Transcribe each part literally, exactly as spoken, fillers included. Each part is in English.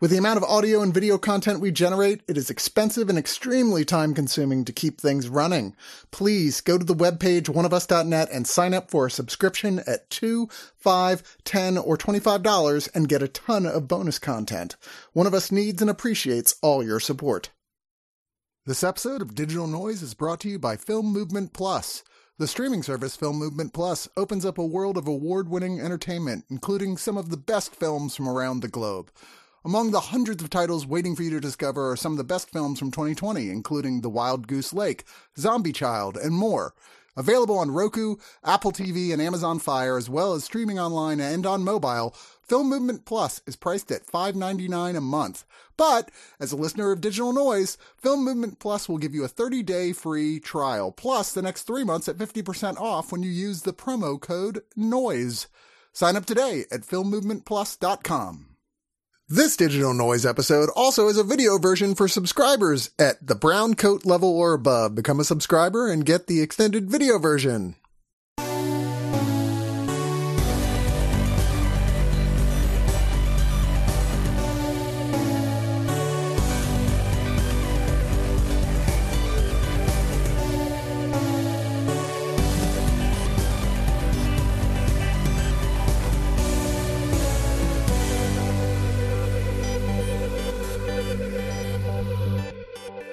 With the amount of audio and video content we generate, it is expensive and extremely time-consuming to keep things running. Please go to the webpage one of us dot net and sign up for a subscription at two, five, ten, or twenty-five dollars and get a ton of bonus content. One of Us needs and appreciates all your support. This episode of Digital Noise is brought to you by Film Movement Plus. The streaming service Film Movement Plus opens up a world of award-winning entertainment, including some of the best films from around the globe. Among the hundreds of titles waiting for you to discover are some of the best films from twenty twenty, including The Wild Goose Lake, Zombie Child, and more. Available on Roku, Apple T V, and Amazon Fire, as well as streaming online and on mobile, Film Movement Plus is priced at five ninety-nine a month. But, as a listener of Digital Noise, Film Movement Plus will give you a thirty-day free trial, plus the next three months at fifty percent off when you use the promo code NOISE. Sign up today at film movement plus dot com. This Digital Noise episode also is a video version for subscribers at the brown coat level or above. Become a subscriber and get the extended video version.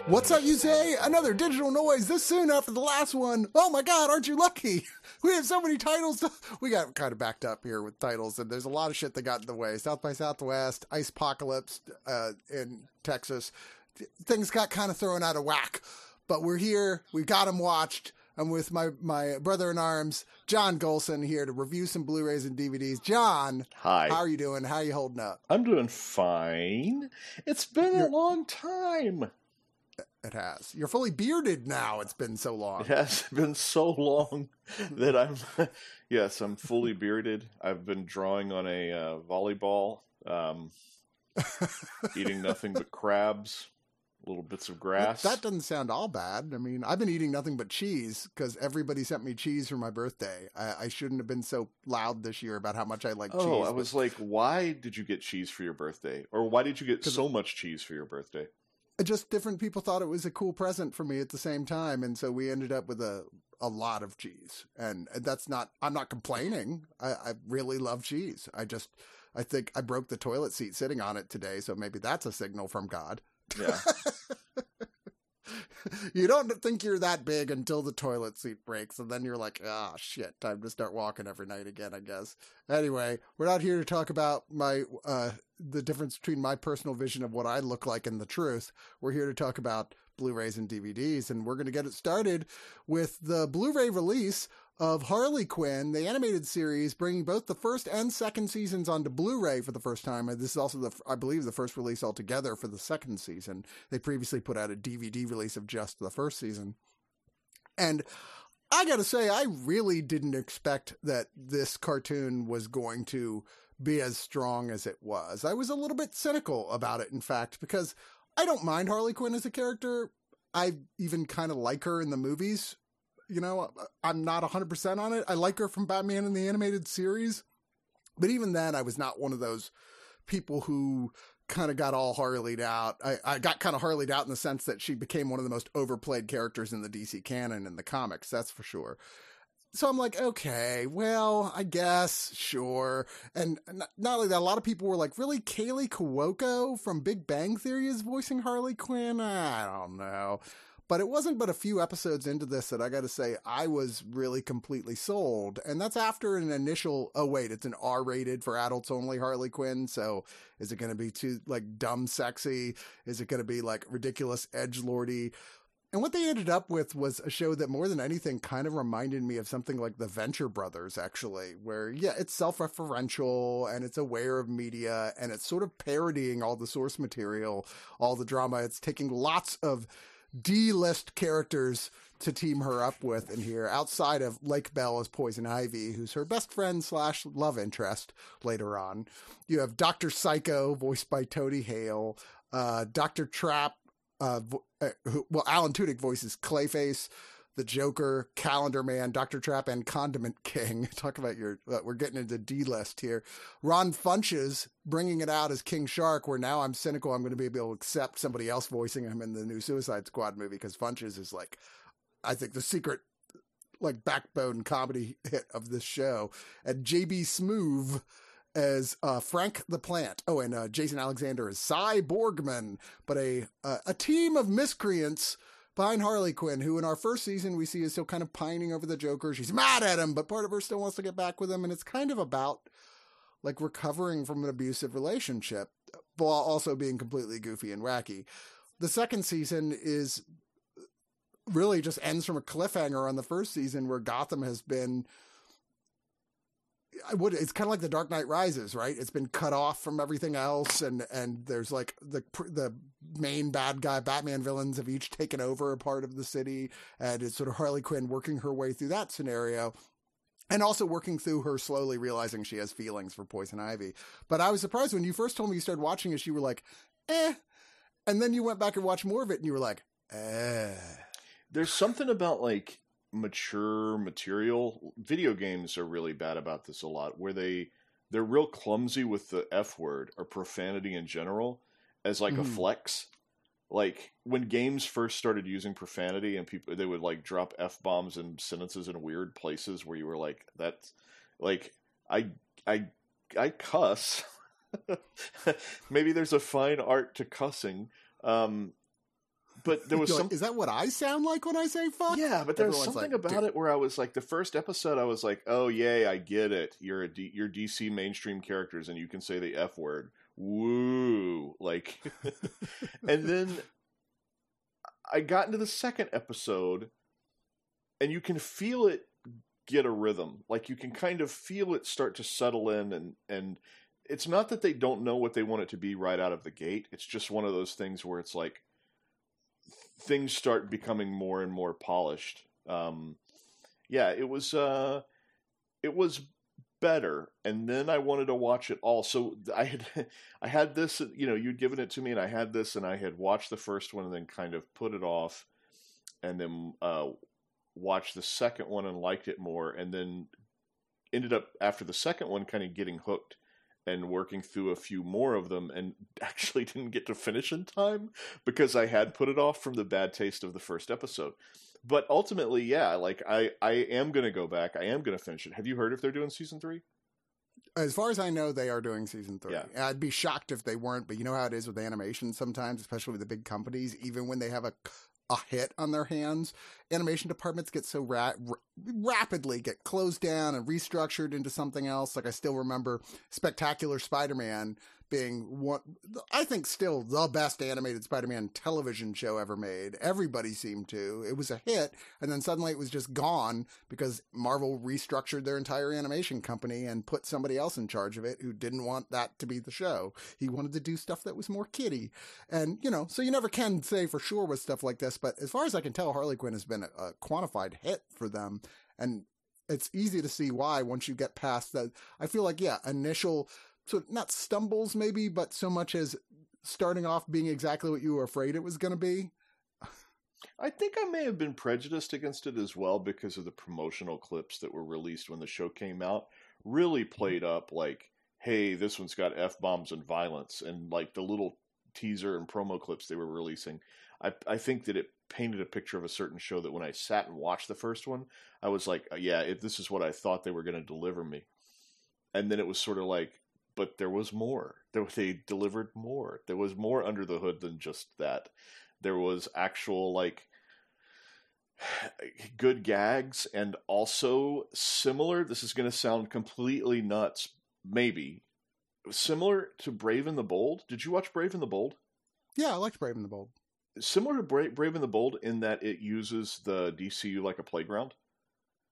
What's up, you say? Another Digital Noise this soon after the last one. Oh my God, aren't you lucky? We have so many titles. To... We got kind of backed up here with titles, and there's a lot of shit that got in the way. South by Southwest, Icepocalypse uh, in Texas. Things got kind of thrown out of whack, but we're here. We've got them watched. I'm with my, my brother in arms, John Golson, here to review some Blu-rays and D V Ds. John, hi. How are you doing? How are you holding up? I'm doing fine. It's been You're... a long time. It has. You're fully bearded now. It's been so long. It has been so long that I'm, yes, I'm fully bearded. I've been drawing on a uh, volleyball, um, eating nothing but crabs, little bits of grass. That doesn't sound all bad. I mean, I've been eating nothing but cheese because everybody sent me cheese for my birthday. I, I shouldn't have been so loud this year about how much I like oh, cheese. Oh, I but... was like, why did you get cheese for your birthday? Or why did you get so much cheese for your birthday? Just different people thought it was a cool present for me at the same time, and so we ended up with a a lot of cheese. And that's not I'm not complaining. I, I really love cheese. I just I think I broke the toilet seat sitting on it today, so maybe that's a signal from God. Yeah. You don't think you're that big until the toilet seat breaks, and then you're like, ah, shit, time to start walking every night again, I guess. Anyway, we're not here to talk about my uh, the difference between my personal vision of what I look like and the truth. We're here to talk about Blu-rays and D V Ds, and we're going to get it started with the Blu-ray release of Harley Quinn, the animated series, bringing both the first and second seasons onto Blu-ray for the first time. And this is also, the, I believe, the first release altogether for the second season. They previously put out a D V D release of just the first season. And I gotta say, I really didn't expect that this cartoon was going to be as strong as it was. I was a little bit cynical about it, in fact, because I don't mind Harley Quinn as a character. I even kind of like her in the movies. You know, I'm not one hundred percent on it. I like her from Batman in the animated series. But even then, I was not one of those people who kind of got all Harley'd out. I, I got kind of Harley'd out in the sense that she became one of the most overplayed characters in the D C canon in the comics, that's for sure. So I'm like, okay, well, I guess, sure. And not, not only that, a lot of people were like, really, Kaley Cuoco from Big Bang Theory is voicing Harley Quinn? I don't know. But it wasn't but a few episodes into this that I got to say I was really completely sold. And that's after an initial, oh, wait, it's an R-rated for adults only Harley Quinn. So is it going to be too, like, dumb sexy? Is it going to be, like, ridiculous edgelordy? And what they ended up with was a show that more than anything kind of reminded me of something like The Venture Brothers, actually, where, yeah, it's self-referential and it's aware of media and it's sort of parodying all the source material, all the drama. It's taking lots of D-list characters to team her up with in here, outside of Lake Bell as Poison Ivy, who's her best friend slash love interest later on. You have Doctor Psycho, voiced by Tony Hale, uh, Doctor Trap, uh, vo- uh, who, well, Alan Tudyk voices Clayface, the Joker, Calendar Man, Doctor Trap, and Condiment King. Talk about your, uh, we're getting into D-list here. Ron Funches bringing it out as King Shark, where now I'm cynical, I'm going to be able to accept somebody else voicing him in the new Suicide Squad movie, because Funches is like, I think, the secret, like, backbone comedy hit of this show. And J B. Smoove as uh, Frank the Plant. Oh, and uh, Jason Alexander as Cy Borgman, but a uh, a team of miscreants behind Harley Quinn, who in our first season we see is still kind of pining over the Joker. She's mad at him, but part of her still wants to get back with him. And it's kind of about, like, recovering from an abusive relationship while also being completely goofy and wacky. The second season is really just ends from a cliffhanger on the first season, where Gotham has been, I would, it's kind of like The Dark Knight Rises, right? It's been cut off from everything else, and and there's like the the main bad guy Batman villains have each taken over a part of the city, and it's sort of Harley Quinn working her way through that scenario, and also working through her slowly realizing she has feelings for Poison Ivy. But I was surprised when you first told me you started watching it, you were like, eh, and then you went back and watched more of it, and you were like, eh. There's something about, like, mature material. Video games are really bad about this a lot, where they they're real clumsy with the F word or profanity in general as like mm. a flex. Like when games first started using profanity, and people, they would like drop F bombs and sentences in weird places where you were like, that's like, I I I cuss. Maybe there's a fine art to cussing. Um But there was some... Is that what I sound like when I say fuck? Yeah, but there Everyone's was something like, about it where I was like, the first episode, I was like, oh, yay, I get it. You're a D- you're D C mainstream characters, and you can say the F word. Woo. Like, and then I got into the second episode, and you can feel it get a rhythm. Like, you can kind of feel it start to settle in, and and it's not that they don't know what they want it to be right out of the gate. It's just one of those things where it's like, things start becoming more and more polished. Um, yeah, it was, uh, it was better. And then I wanted to watch it all. So I had, I had this, you know, you'd given it to me, and I had this, and I had watched the first one and then kind of put it off, and then, uh, watched the second one and liked it more. And then ended up after the second one, kind of getting hooked and working through a few more of them, and actually didn't get to finish in time because I had put it off from the bad taste of the first episode. But ultimately, yeah, like I, I am going to go back. I am going to finish it. Have you heard if they're doing season three? As far as I know, they are doing season three. Yeah. I'd be shocked if they weren't, but you know how it is with animation sometimes, especially with the big companies, even when they have a, a hit on their hands, animation departments get so ra- r- rapidly get closed down and restructured into something else. Like I still remember Spectacular Spider-Man being one, I think still the best animated Spider-Man television show ever made. Everybody seemed to, it was a hit. And then suddenly it was just gone because Marvel restructured their entire animation company and put somebody else in charge of it who didn't want that to be the show. He wanted to do stuff that was more kiddie. And, you know, so you never can say for sure with stuff like this, but as far as I can tell, Harley Quinn has been a, a quantified hit for them. And it's easy to see why once you get past that. I feel like, yeah, initial, so not stumbles maybe, but so much as starting off being exactly what you were afraid it was going to be. I think I may have been prejudiced against it as well because of the promotional clips that were released when the show came out. Really played up like, hey, this one's got F-bombs and violence, and like the little teaser and promo clips they were releasing. I, I think that it painted a picture of a certain show that when I sat and watched the first one, I was like, yeah, it, this is what I thought they were going to deliver me. And then it was sort of like, but there was more. There, they delivered more. There was more under the hood than just that. There was actual like good gags, and also similar, this is going to sound completely nuts, maybe, similar to Brave and the Bold. Did you watch Brave and the Bold? Yeah, I liked Brave and the Bold. Similar to Bra- Brave and the Bold in that it uses the D C U like a playground.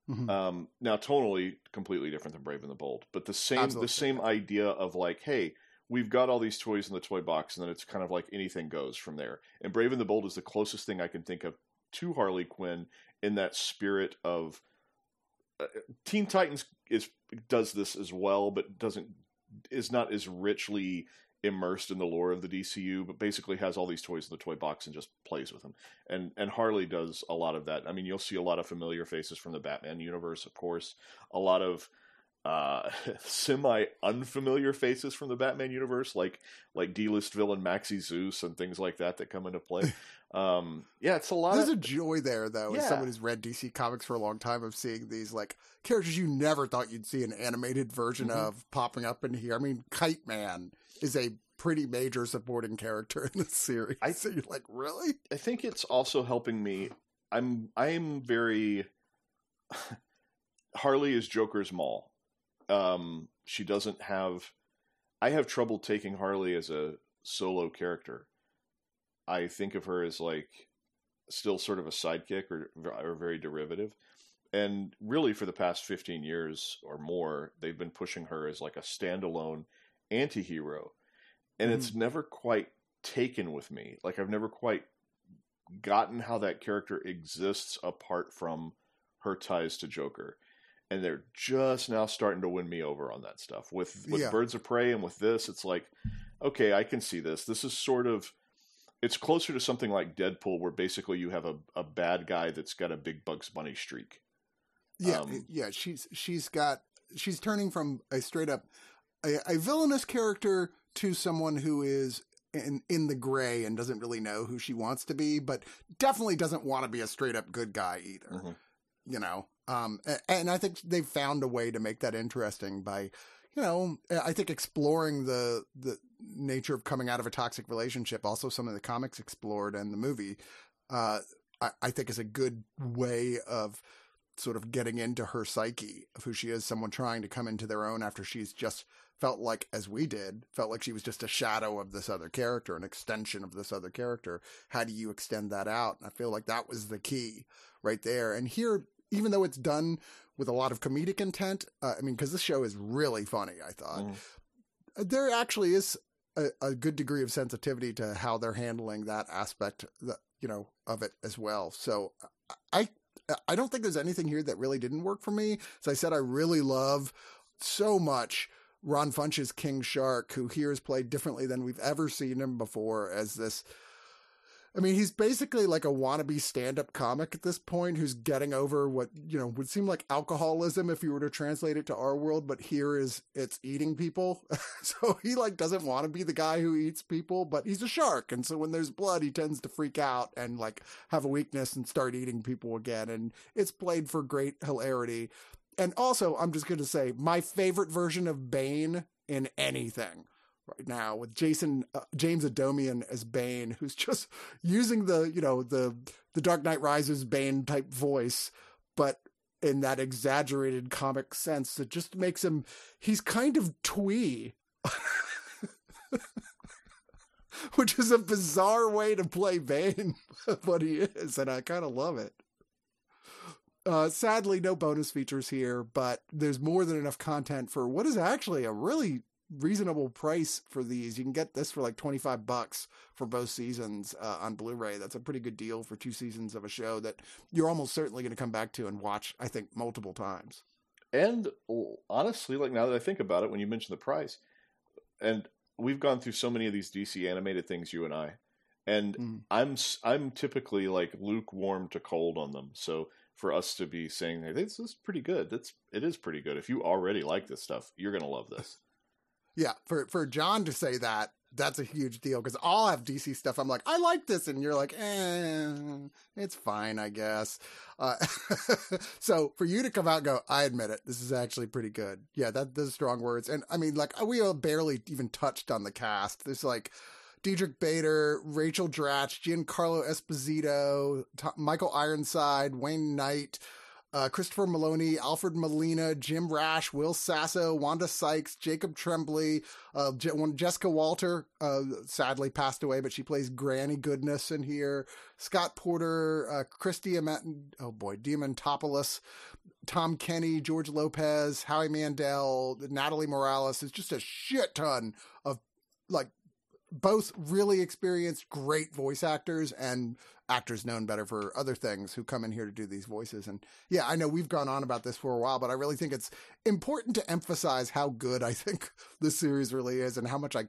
Mm-hmm. Um, now, tonally, completely different than Brave and the Bold, but the same Absolutely. the same idea of like, hey, we've got all these toys in the toy box, and then it's kind of like anything goes from there. And Brave and the Bold is the closest thing I can think of to Harley Quinn in that spirit of uh, Teen Titans is does this as well, but doesn't is not as richly immersed in the lore of the D C U, but basically has all these toys in the toy box and just plays with them. And and Harley does a lot of that. I mean, you'll see a lot of familiar faces from the Batman universe, of course. A lot of uh, semi-unfamiliar faces from the Batman universe, like like D-list villain Maxie Zeus and things like that that come into play. Um, yeah, it's a lot. There's of, a joy there, though, yeah. as someone who's read D C Comics for a long time, of seeing these like characters you never thought you'd see an animated version mm-hmm. of popping up in here. I mean, Kite Man is a pretty major supporting character in the series. I so you're like, really? I think it's also helping me. I'm, I'm very, Harley is Joker's Mall. Um, she doesn't have, I have trouble taking Harley as a solo character. I think of her as like still sort of a sidekick or, or very derivative. And really for the past fifteen years or more, they've been pushing her as like a standalone anti-hero, and mm-hmm. it's never quite taken with me. Like, I've never quite gotten how that character exists apart from her ties to Joker, and they're just now starting to win me over on that stuff with, with yeah. Birds of Prey and with this. It's like, okay, I can see this. This is sort of, it's closer to something like Deadpool, where basically you have a, a bad guy that's got a big Bugs Bunny streak. Yeah. Um, yeah. She's, she's got, she's turning from a straight up, A, a villainous character to someone who is in, in the gray and doesn't really know who she wants to be, but definitely doesn't want to be a straight up good guy either, mm-hmm. you know? Um, and, and I think they've found a way to make that interesting by, you know, I think exploring the, the nature of coming out of a toxic relationship, also some of the comics explored and the movie, uh, I, I think is a good way of sort of getting into her psyche of who she is, someone trying to come into their own after she's just felt like, as we did, felt like she was just a shadow of this other character, an extension of this other character. How do you extend that out? And I feel like that was the key right there. And here, even though it's done with a lot of comedic intent, uh, I mean, because this show is really funny, I thought, mm. there actually is a, a good degree of sensitivity to how they're handling that aspect, that, you know, of it as well. So I, I don't think there's anything here that really didn't work for me. As I said, I really love so much Ron Funches' King Shark, who here is played differently than we've ever seen him before, as this, I mean, he's basically like a wannabe stand-up comic at this point, who's getting over what, you know, would seem like alcoholism if you were to translate it to our world, but here is, it's eating people. So he like doesn't want to be the guy who eats people, but he's a shark. And so when there's blood, he tends to freak out and like have a weakness and start eating people again. And it's played for great hilarity. And also, I'm just going to say, my favorite version of Bane in anything right now, with Jason uh, James Adomian as Bane, who's just using the, you know, the the Dark Knight Rises Bane type voice, but in that exaggerated comic sense that just makes him, he's kind of twee. Which is a bizarre way to play Bane, but he is, and I kind of love it. Uh, sadly, no bonus features here, but there's more than enough content for what is actually a really reasonable price for these. You can get this for like twenty-five bucks for both seasons uh, on Blu-ray. That's a pretty good deal for two seasons of a show that you're almost certainly going to come back to and watch, I think, multiple times. And honestly, like, now that I think about it, when you mention the price, and we've gone through so many of these D C animated things, you and I, and mm. I'm I'm typically like lukewarm to cold on them, so for us to be saying, hey, this is pretty good. That's, it is pretty good. If you already like this stuff, you're going to love this. Yeah. For, for John to say that, that's a huge deal. 'Cause I'll have D C stuff. I'm like, I like this. And you're like, eh, it's fine, I guess. Uh, so for you to come out and go, I admit it, this is actually pretty good. Yeah. That, those strong words. And I mean, like, we barely even touched on the cast. There's like Diedrich Bader, Rachel Dratch, Giancarlo Esposito, T- Michael Ironside, Wayne Knight, uh, Christopher Maloney, Alfred Molina, Jim Rash, Will Sasso, Wanda Sykes, Jacob Tremblay, uh, Je- Jessica Walter, uh, sadly passed away, but she plays Granny Goodness in here, Scott Porter, uh, Christy Amat- oh boy, Diamantopoulos, Tom Kenny, George Lopez, Howie Mandel, Natalie Morales. It's just a shit ton of like both really experienced, great voice actors and actors known better for other things who come in here to do these voices. And yeah, I know we've gone on about this for a while, but I really think it's important to emphasize how good I think this series really is and how much I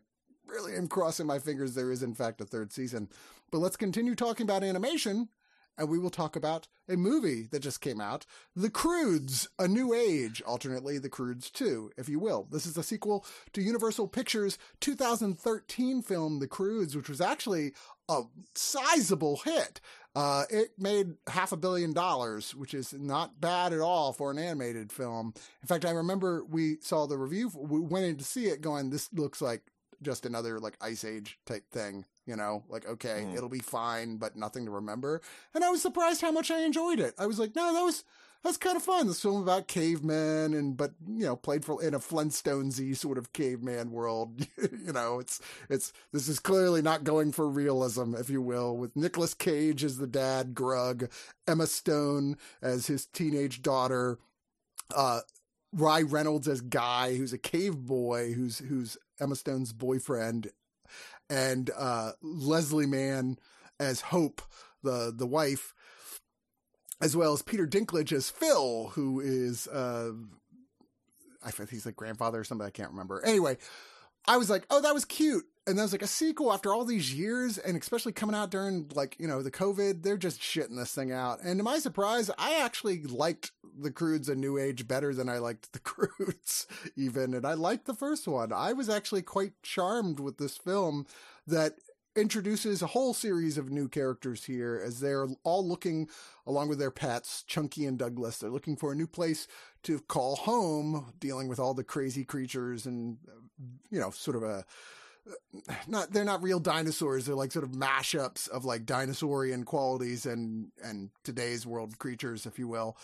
really am crossing my fingers there is, in fact, a third season. But let's continue talking about animation, and we will talk about a movie that just came out, The Croods: A New Age, alternately The Croods two, if you will. This is a sequel to Universal Pictures' two thousand thirteen film, The Croods, which was actually a sizable hit. Uh, it made half a billion dollars, which is not bad at all for an animated film. In fact, I remember we saw the review, we went in to see it going, this looks like just another like Ice Age type thing. You know, like, okay, mm. it'll be fine, but nothing to remember. And I was surprised how much I enjoyed it. I was like, no, that was that was kind of fun. This film about cavemen, and but you know, played for in a Flintstones-y sort of caveman world. You know, it's it's this is clearly not going for realism, if you will, with Nicolas Cage as the dad, Grug, Emma Stone as his teenage daughter, uh, Rye Reynolds as Guy, who's a cave boy, who's who's Emma Stone's boyfriend. And uh, Leslie Mann as Hope, the the wife, as well as Peter Dinklage as Phil, who is, uh, I think he's like grandfather or something, I can't remember. Anyway, I was like, oh, that was cute. And that was like a sequel after all these years, and especially coming out during, like, you know, the COVID, they're just shitting this thing out. And to my surprise, I actually liked The Croods: A New Age better than I liked The Croods even. And I liked the first one. I was actually quite charmed with this film that introduces a whole series of new characters here as they're all looking, along with their pets, Chunky and Douglas, they're looking for a new place to call home, dealing with all the crazy creatures and, you know, sort of a... Not they're not real dinosaurs. They're like sort of mashups of like dinosaurian qualities and and today's world creatures, if you will.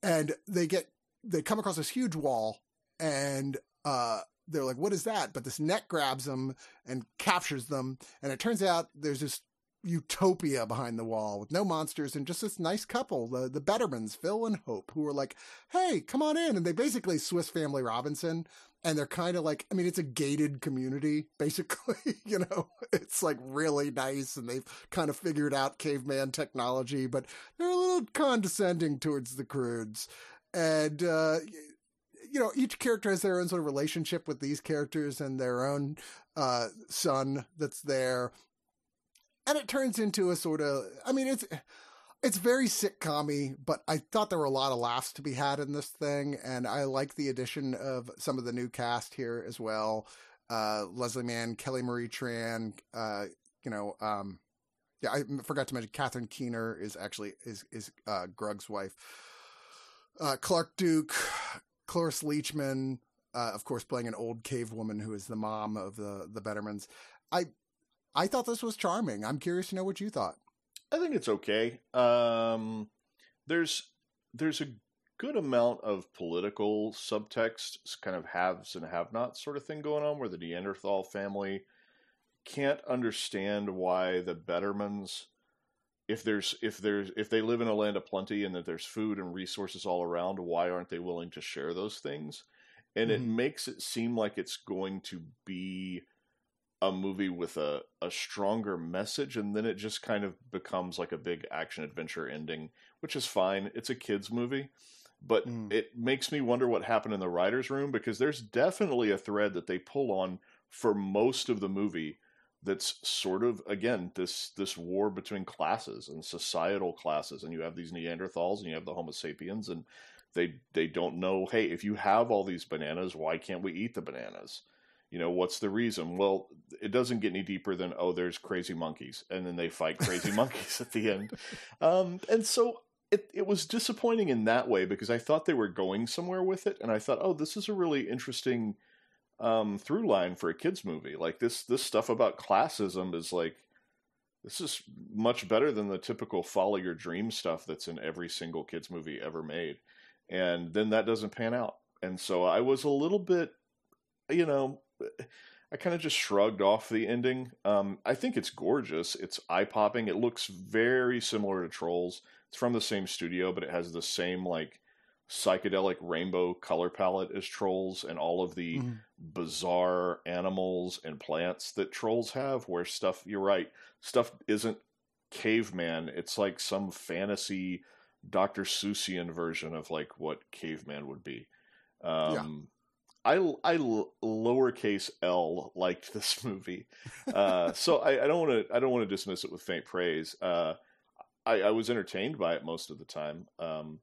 And they get they come across this huge wall, and uh, they're like, "What is that?" But this net grabs them and captures them. And it turns out there's this utopia behind the wall with no monsters and just this nice couple, the the Bettermans, Phil and Hope, who are like, "Hey, come on in!" And they basically Swiss Family Robinson. And they're kind of like, I mean, it's a gated community, basically, you know, it's like really nice. And they've kind of figured out caveman technology, but they're a little condescending towards the Croods. And, uh, you know, each character has their own sort of relationship with these characters and their own uh, son that's there. And it turns into a sort of, I mean, it's... It's very sitcom-y, but I thought there were a lot of laughs to be had in this thing, and I like the addition of some of the new cast here as well. Uh, Leslie Mann, Kelly Marie Tran, uh, you know, um, yeah, I forgot to mention Catherine Keener is actually is is uh, Grug's wife. Uh, Clark Duke, Cloris Leachman, uh, of course, playing an old cave woman who is the mom of the the Bettermans. I I thought this was charming. I'm curious to know what you thought. I think it's okay. Um, there's there's a good amount of political subtext, kind of haves and have-nots sort of thing going on, where the Neanderthal family can't understand why the Bettermans, if there's if there's if they live in a land of plenty and that there's food and resources all around, why aren't they willing to share those things? And mm-hmm. it makes it seem like it's going to be a movie with a, a stronger message, and then it just kind of becomes like a big action adventure ending, which is fine. It's a kids movie, but mm. it makes me wonder what happened in the writer's room, because there's definitely a thread that they pull on for most of the movie. That's sort of, again, this, this war between classes and societal classes. And you have these Neanderthals and you have the Homo sapiens, and they, they don't know, hey, if you have all these bananas, why can't we eat the bananas? You know, what's the reason? Well, it doesn't get any deeper than, oh, there's crazy monkeys. And then they fight crazy monkeys at the end. Um, and so it, it was disappointing in that way, because I thought they were going somewhere with it. And I thought, oh, this is a really interesting um, through line for a kid's movie. Like this, this stuff about classism is like, this is much better than the typical follow your dream stuff that's in every single kid's movie ever made. And then that doesn't pan out. And so I was a little bit, you know, I kind of just shrugged off the ending. Um, I think it's gorgeous. It's eye-popping. It looks very similar to Trolls. It's from the same studio, but it has the same like psychedelic rainbow color palette as trolls and all of the mm. bizarre animals and plants that trolls have, where stuff, you're right, stuff isn't caveman. It's like some fantasy Doctor Seussian version of like what caveman would be. Um, yeah. I, I lowercase L liked this movie. Uh, so I, I don't want to, I don't want to dismiss it with faint praise. Uh, I, I was entertained by it most of the time. Um,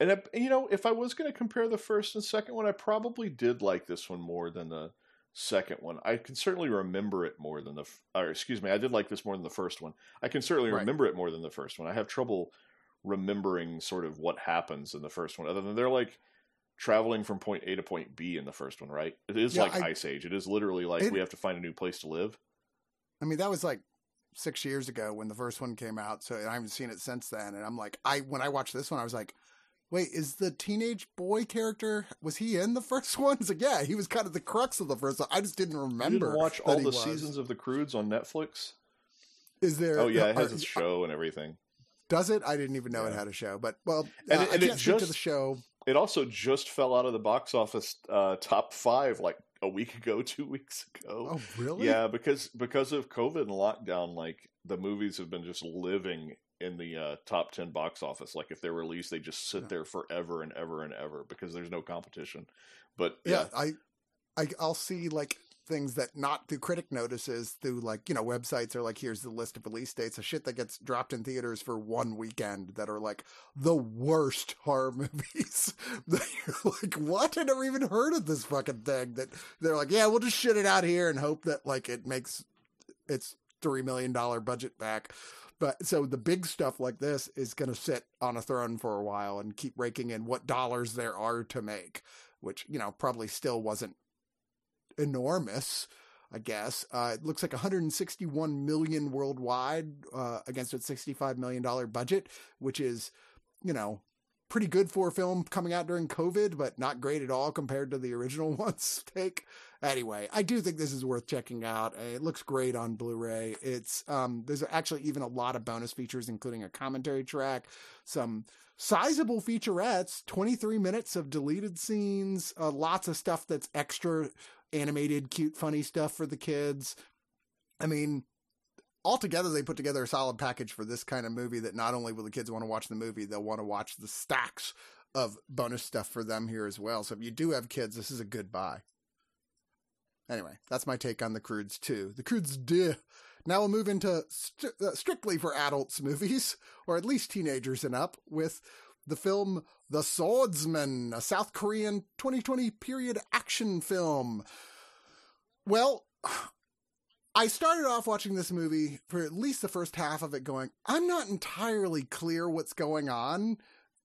And, I, you know, if I was going to compare the first and second one, I probably did like this one more than the second one. I can certainly remember it more than the, or excuse me, I did like this more than the first one. I can certainly right. remember it more than the first one. I have trouble remembering sort of what happens in the first one, other than they're like traveling from point A to point B in the first one, right? It is yeah, like I, Ice Age. It is literally like it, we have to find a new place to live. I mean, that was like six years ago when the first one came out, so I haven't seen it since then. And I'm like, I when I watched this one, I was like, wait, is the teenage boy character, was he in the first one? Like, yeah, he was kind of the crux of the first one. I just didn't remember. You didn't watch all the was. seasons of The Croods on Netflix? Is there? Oh, yeah, no, it has its show and everything. Does it? I didn't even know yeah. it had a show. But, well, and uh, it, and I can't it just, speak to the show. It also just fell out of the box office uh, top five like a week ago, two weeks ago. Oh, really? Yeah, because because of COVID and lockdown, like the movies have been just living in the uh, top ten box office. Like if they're released, they just sit yeah. there forever and ever and ever because there's no competition. But yeah, yeah. I, I, I'll see like things that not through critic notices through like, you know, websites are like, here's the list of release dates of shit that gets dropped in theaters for one weekend that are like the worst horror movies. That you're like, what? I never even heard of this fucking thing that they're like, yeah, we'll just shit it out here and hope that like it makes its three million dollars budget back. But so the big stuff like this is going to sit on a throne for a while and keep raking in what dollars there are to make, which, you know, probably still wasn't enormous, I guess. Uh, it looks like one hundred sixty-one million worldwide uh, against a sixty-five million dollars budget, which is, you know, pretty good for a film coming out during COVID, but not great at all compared to the original one's take. Anyway, I do think this is worth checking out. It looks great on Blu-ray. It's um, there's actually even a lot of bonus features, including a commentary track, some sizable featurettes, twenty-three minutes of deleted scenes, uh, lots of stuff that's extra animated, cute, funny stuff for the kids. I mean, altogether, they put together a solid package for this kind of movie that not only will the kids want to watch the movie, they'll want to watch the stacks of bonus stuff for them here as well. So if you do have kids, this is a good buy. Anyway, that's my take on The Croods two. The Croods deux. Now we'll move into st- uh, strictly for adults movies, or at least teenagers and up, with the film The Swordsman, a South Korean twenty twenty period action film. Well, I started off watching this movie for at least the first half of it going, I'm not entirely clear what's going on.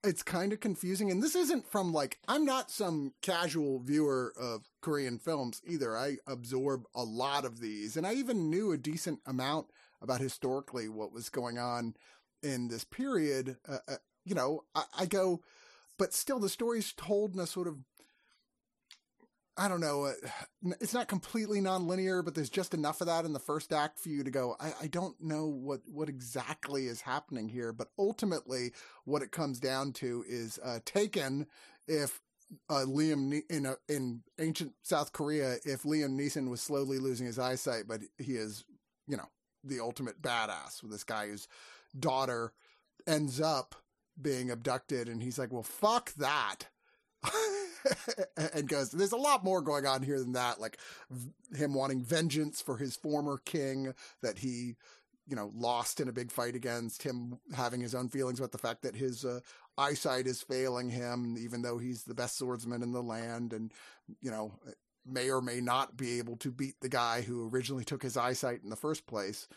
It's kind of confusing. And this isn't from like, I'm not some casual viewer of Korean films either. I absorb a lot of these. And I even knew a decent amount about historically what was going on in this period. Uh, uh, you know, I, I go, but still the story's told in a sort of, I don't know, uh, it's not completely nonlinear, but there's just enough of that in the first act for you to go, I, I don't know what, what exactly is happening here. But ultimately, what it comes down to is uh, Taken, if uh, Liam ne- in a, in ancient South Korea, if Liam Neeson was slowly losing his eyesight, but he is, you know, the ultimate badass with this guy whose daughter ends up being abducted. And he's like, well, fuck that. And goes, there's a lot more going on here than that, like v- him wanting vengeance for his former king that he, you know, lost in a big fight against, him having his own feelings about the fact that his uh, eyesight is failing him, even though he's the best swordsman in the land and, you know, may or may not be able to beat the guy who originally took his eyesight in the first place.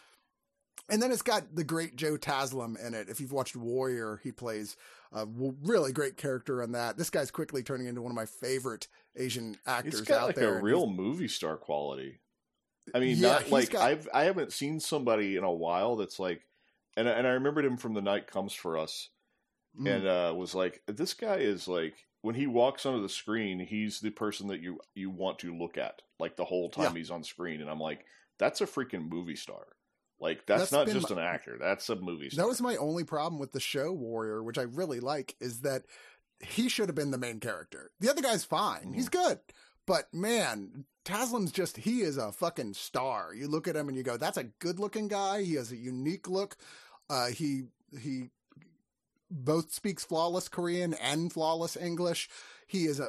And then it's got the great Joe Taslim in it. If you've watched Warrior, he plays a really great character on that. This guy's quickly turning into one of my favorite Asian actors out there. He's got like a real movie star quality. I mean, yeah, not like got... I've I haven't seen somebody in a while that's like, and and I remembered him from The Night Comes for Us, mm. and uh, was like, this guy is like, when he walks onto the screen, he's the person that you you want to look at like the whole time yeah. he's on screen, and I'm like, that's a freaking movie star. Like, that's, that's not just my, an actor. That's a movie star. That was my only problem with the show Warrior, which I really like, is that he should have been the main character. The other guy's fine. Mm. He's good. But man, Taslim's just, he is a fucking star. You look at him and you go, that's a good looking guy. He has a unique look. Uh, he, he both speaks flawless Korean and flawless English. He is a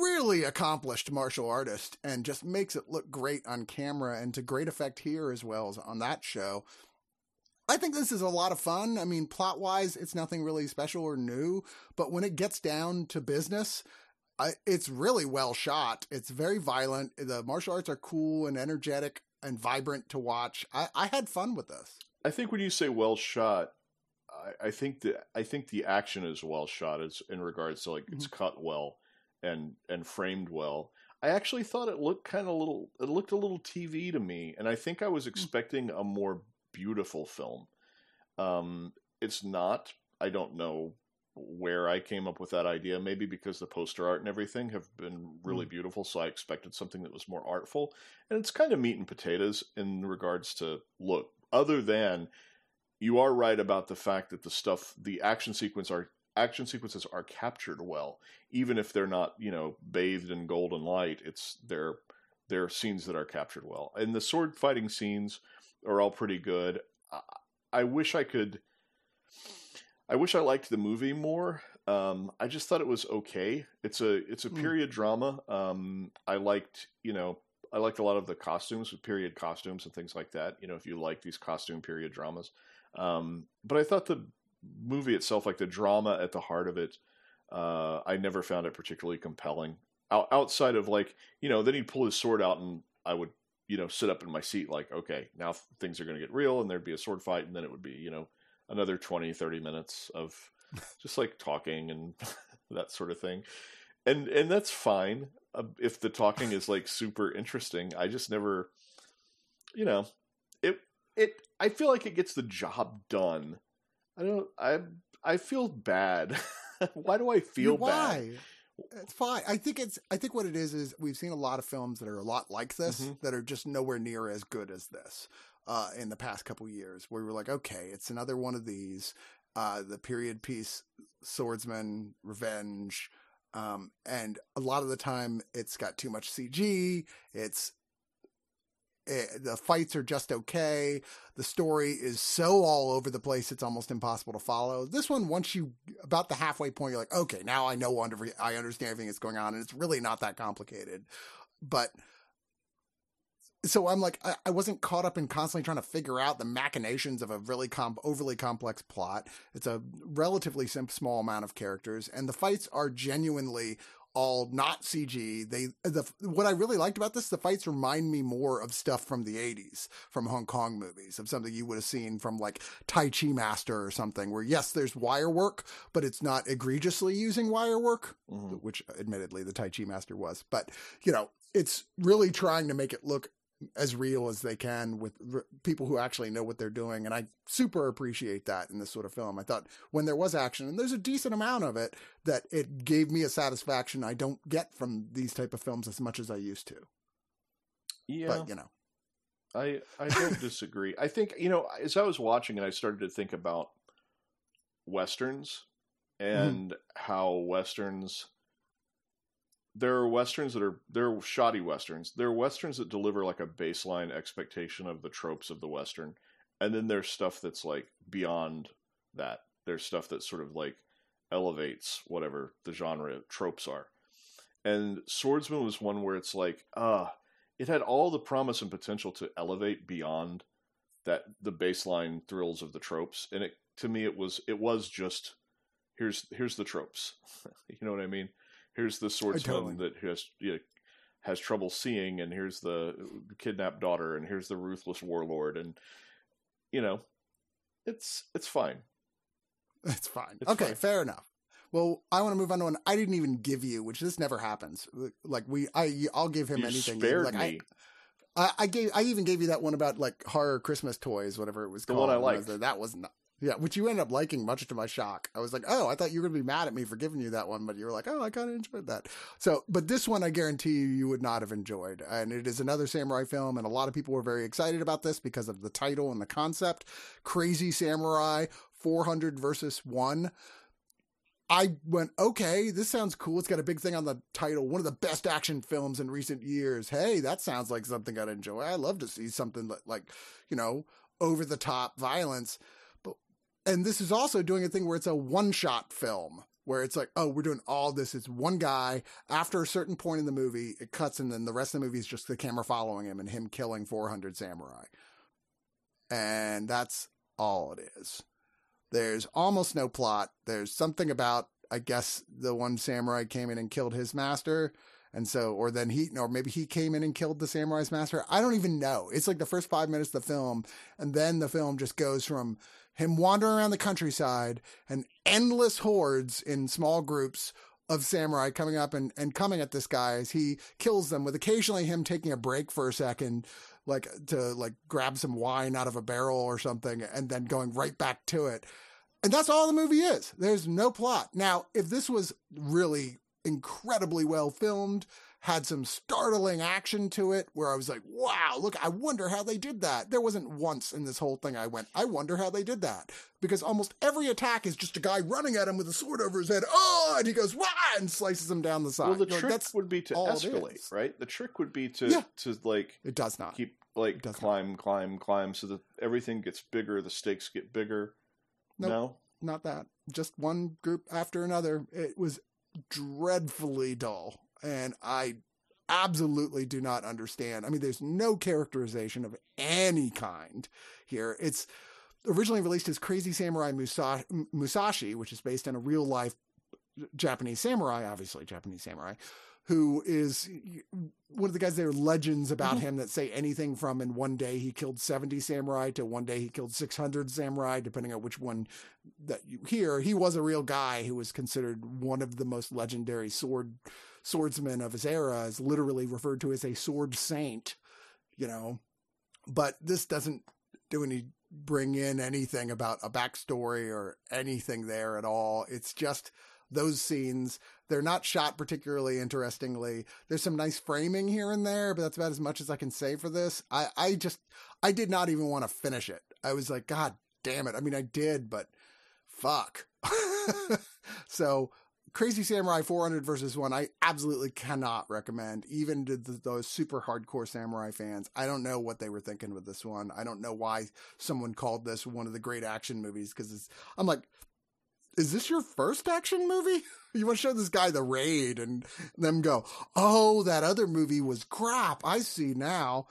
really accomplished martial artist and just makes it look great on camera and to great effect here as well as on that show. I think this is a lot of fun. I mean, plot wise, it's nothing really special or new, but when it gets down to business, I, it's really well shot. It's very violent. The martial arts are cool and energetic and vibrant to watch. I, I had fun with this. I think when you say well shot, I, I think that I think the action is well shot. It's in regards to like mm-hmm. it's cut well and and framed well. I actually thought it looked kind of little. It looked a little T V to me, and I think I was expecting mm-hmm. a more beautiful film. Um, it's not. I don't know where I came up with that idea, maybe because the poster art and everything have been really mm. beautiful, so I expected something that was more artful. And it's kind of meat and potatoes in regards to look, other than you are right about the fact that the stuff, the action sequence are action sequences are captured well, even if they're not, you know, bathed in golden light. It's they're they're scenes that are captured well, and the sword fighting scenes are all pretty good. I, I wish I could. I wish I liked the movie more. Um, I just thought it was okay. It's a it's a period mm. drama. Um, I liked, you know, I liked a lot of the costumes, period costumes and things like that. You know, if you like these costume period dramas. Um, but I thought the movie itself, like the drama at the heart of it, uh, I never found it particularly compelling. O- outside of like, you know, then he'd pull his sword out and I would, you know, sit up in my seat like, okay, now things are going to get real and there'd be a sword fight and then it would be, you know, another twenty, thirty minutes of just like talking and that sort of thing. And, and that's fine. Uh, if the talking is like super interesting, I just never, you know, it, it, I feel like it gets the job done. I don't, I, I feel bad. Why do I feel Why? bad? It's fine. I think it's, I think what it is, is we've seen a lot of films that are a lot like this mm-hmm. that are just nowhere near as good as this. Uh, in the past couple years, where we were like, okay, it's another one of these, uh, the period piece, swordsman, revenge. Um, and a lot of the time it's got too much C G. It's it, the fights are just okay. The story is so all over the place. It's almost impossible to follow. This one, once you about the halfway point, you're like, okay, now I know, I understand everything that's going on. And it's really not that complicated, but so I'm like, I wasn't caught up in constantly trying to figure out the machinations of a really comp- overly complex plot. It's a relatively simple, small amount of characters, and the fights are genuinely all not C G. They, the what I really liked about this, the fights remind me more of stuff from the eighties, from Hong Kong movies, of something you would have seen from like Tai Chi Master or something, where yes, there's wire work, but it's not egregiously using wire work, mm-hmm. which admittedly the Tai Chi Master was, but you know, it's really trying to make it look as real as they can with r- people who actually know what they're doing. And I super appreciate that in this sort of film. I thought when there was action, and there's a decent amount of it, that it gave me a satisfaction I don't get from these type of films as much as I used to. Yeah. But, you know, I, I don't disagree. I think, you know, as I was watching it, I started to think about Westerns and mm-hmm. how Westerns, there are Westerns that are, there are shoddy Westerns. There are Westerns that deliver like a baseline expectation of the tropes of the Western. And then there's stuff that's like beyond that. There's stuff that sort of like elevates whatever the genre tropes are. And Swordsman was one where it's like, ah, uh, it had all the promise and potential to elevate beyond that, the baseline thrills of the tropes. And it, to me, it was, it was just, here's, here's the tropes. You know what I mean? Here's the swordsman totally. that has you know, has trouble seeing, and here's the kidnapped daughter, and here's the ruthless warlord, and you know, it's it's fine. It's fine. It's okay, fine. Fair enough. Well, I want to move on to one I didn't even give you, which this never happens. Like we, I, I'll give him you anything. Spared like, me. I, I gave, I even gave you that one about like horror Christmas toys, whatever it was the called. The one I liked. That, that was not. Yeah, which you ended up liking, much to my shock. I was like, oh, I thought you were going to be mad at me for giving you that one, but you were like, oh, I kind of enjoyed that. So, but this one, I guarantee you, you would not have enjoyed. And it is another samurai film, and a lot of people were very excited about this because of the title and the concept. Crazy Samurai four hundred versus one. I went, okay, this sounds cool. It's got a big thing on the title. One of the best action films in recent years. Hey, that sounds like something I'd enjoy. I love to see something like, like, you know, over the top violence. But, and this is also doing a thing where it's a one shot film where it's like, oh, we're doing all this. It's one guy. After a certain point in the movie, it cuts. And then the rest of the movie is just the camera following him and him killing four hundred samurai. And that's all it is. There's almost no plot. There's something about, I guess, the one samurai came in and killed his master. And so, or then he, or maybe he came in and killed the samurai's master. I don't even know. It's like the first five minutes of the film. And then the film just goes from him wandering around the countryside and endless hordes in small groups of samurai coming up and, and coming at this guy as he kills them, with occasionally him taking a break for a second, like to like grab some wine out of a barrel or something, and then going right back to it. And that's all the movie is. There's no plot. Now, if this was really incredibly well filmed, had some startling action to it where I was like, wow, look, I wonder how they did that. There wasn't once in this whole thing I went, I wonder how they did that. Because almost every attack is just a guy running at him with a sword over his head. Oh, and he goes, wah, and slices him down the side. Well, the You're trick like, would be to escalate, right? The trick would be to, yeah. to like, it does not keep like climb, not. climb, climb. So that everything gets bigger. The stakes get bigger. Nope, no, not that. Just one group after another. It was dreadfully dull. And I absolutely do not understand. I mean, there's no characterization of any kind here. It's originally released as Crazy Samurai Musashi, which is based on a real life Japanese samurai, obviously Japanese samurai, who is one of the guys, there are legends about mm-hmm. him that say anything from, in one day he killed seventy samurai to one day he killed six hundred samurai, depending on which one that you hear. He was a real guy who was considered one of the most legendary sword swordsmen of his era, is literally referred to as a sword saint, you know, but this doesn't do any bring in anything about a backstory or anything there at all. It's just those scenes. They're not shot particularly interestingly. There's some nice framing here and there, but that's about as much as I can say for this. I, I just, I did not even want to finish it. I was like, God damn it. I mean, I did, but fuck. So Crazy Samurai four hundred versus one, I absolutely cannot recommend, even to the, those super hardcore samurai fans. I don't know what they were thinking with this one. I don't know why someone called this one of the great action movies. Cause it's, I'm like, is this your first action movie? You want to show this guy The Raid and them go, oh, that other movie was crap. I see now.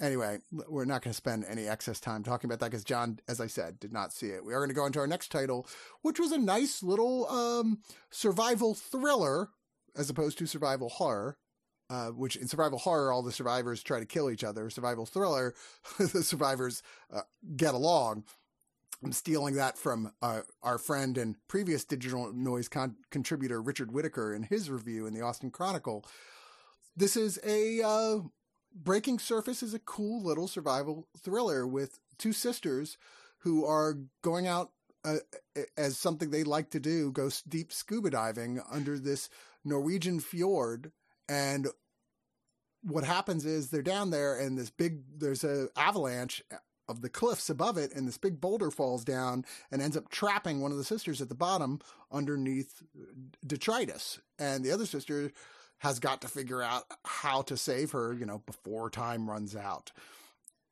Anyway, we're not going to spend any excess time talking about that because John, as I said, did not see it. We are going to go into our next title, which was a nice little um, survival thriller as opposed to survival horror. Uh, which in survival horror, all the survivors try to kill each other. Survival thriller, the survivors uh, get along. I'm stealing that from uh, our friend and previous Digital Noise con- contributor Richard Whitaker in his review in the Austin Chronicle. This is a uh, Breaking Surface is a cool little survival thriller with two sisters who are going out uh, as something they like to do, go deep scuba diving under this Norwegian fjord. And what happens is they're down there and this big, there's a avalanche of the cliffs above it, and this big boulder falls down and ends up trapping one of the sisters at the bottom underneath detritus. And the other sister has got to figure out how to save her, you know, before time runs out.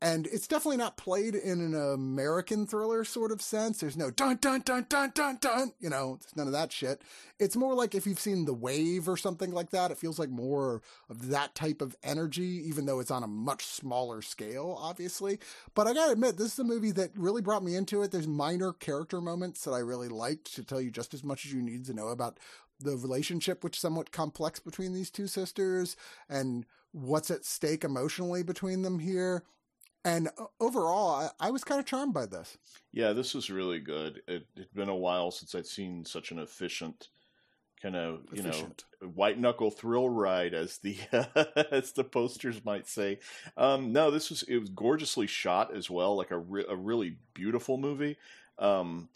And it's definitely not played in an American thriller sort of sense. There's no dun, dun, dun, dun, dun, dun, you know, there's none of that shit. It's more like if you've seen The Wave or something like that, it feels like more of that type of energy, even though it's on a much smaller scale, obviously. But I gotta admit, this is a movie that really brought me into it. There's minor character moments that I really liked to tell you just as much as you need to know about the relationship, which is somewhat complex between these two sisters, and what's at stake emotionally between them here. And overall, I, I was kind of charmed by this. Yeah, this is really good. It had been a while since I'd seen such an efficient kind of, you efficient. know, white knuckle thrill ride, as the as the posters might say. Um, no, this was it was gorgeously shot as well, like a re- a really beautiful movie. Um,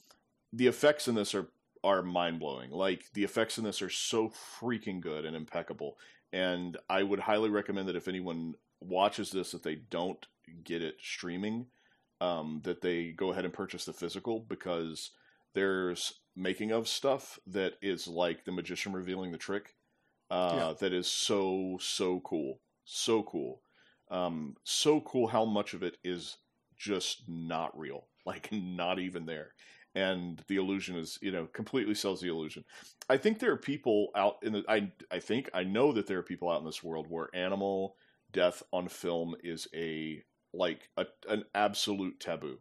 the effects in this are are mind blowing. Like the effects in this are so freaking good and impeccable. And I would highly recommend that if anyone watches this, that they don't get it streaming, um, that they go ahead and purchase the physical, because There's making of stuff that is like the magician revealing the trick. Uh, yeah. That is so, so cool. So cool. Um, so cool how much of it is just not real. Like, not even there. And the illusion is, you know, completely sells the illusion. I think there are people out in the, I, I think, I know that there are people out in this world where animal death on film is a, like, a, an absolute taboo.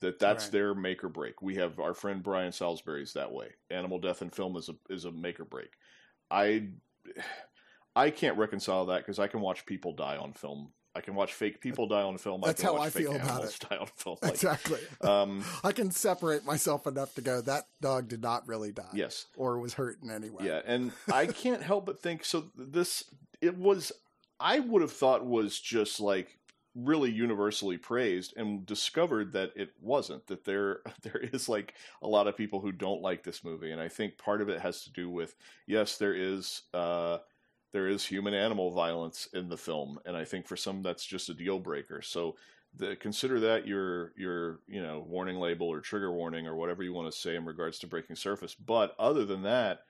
That that's right. Their make or break. We have our friend Brian Salisbury's that way. Animal death in film is a, is a make or break. I, I can't reconcile that because I can watch people die on film. I can watch fake people die on film. That's I can how watch I fake feel about it. Die on film. Like, exactly. Um, I can separate myself enough to go, that dog did not really die. Yes. Or was hurt in any way. Yeah. And I can't help but think, so this, it was, I would have thought was just like really universally praised, and discovered that it wasn't, that there, there is like a lot of people who don't like this movie. And I think part of it has to do with, yes, there is, uh, there is human animal violence in the film, and I think for some that's just a deal breaker. So the, consider that your your you know warning label or trigger warning or whatever you want to say in regards to Breaking Surface. But other than that,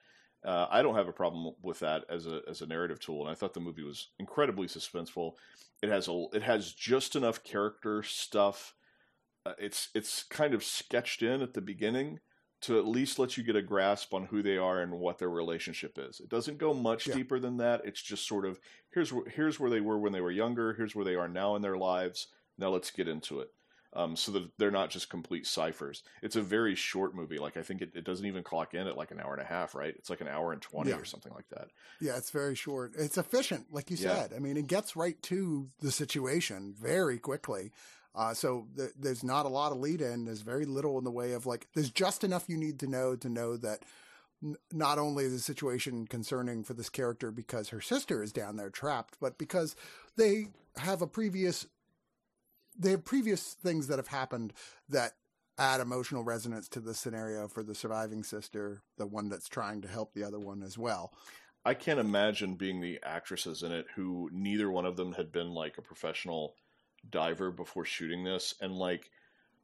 uh, I don't have a problem with that as a as a narrative tool. And I thought the movie was incredibly suspenseful. It has a it has just enough character stuff. Uh, it's it's kind of sketched in at the beginning to at least let you get a grasp on who they are and what their relationship is. It doesn't go much yeah. deeper than that. It's just sort of, here's where, here's where they were when they were younger. Here's where they are now in their lives. Now let's get into it. Um, so that they're not just complete ciphers. It's a very short movie. Like I think it, it doesn't even clock in at like an hour and a half, right? It's like an hour and twenty yeah. or something like that. Yeah. It's very short. It's efficient. Like you yeah. said, I mean, it gets right to the situation very quickly. Uh, so th- there's not a lot of lead in. There's very little in the way of like, there's just enough you need to know to know that n- not only is the situation concerning for this character because her sister is down there trapped, but because they have a previous, they have previous things that have happened that add emotional resonance to the scenario for the surviving sister, the one that's trying to help the other one as well. I can't imagine being the actresses in it who neither one of them had been like a professional diver before shooting this, and like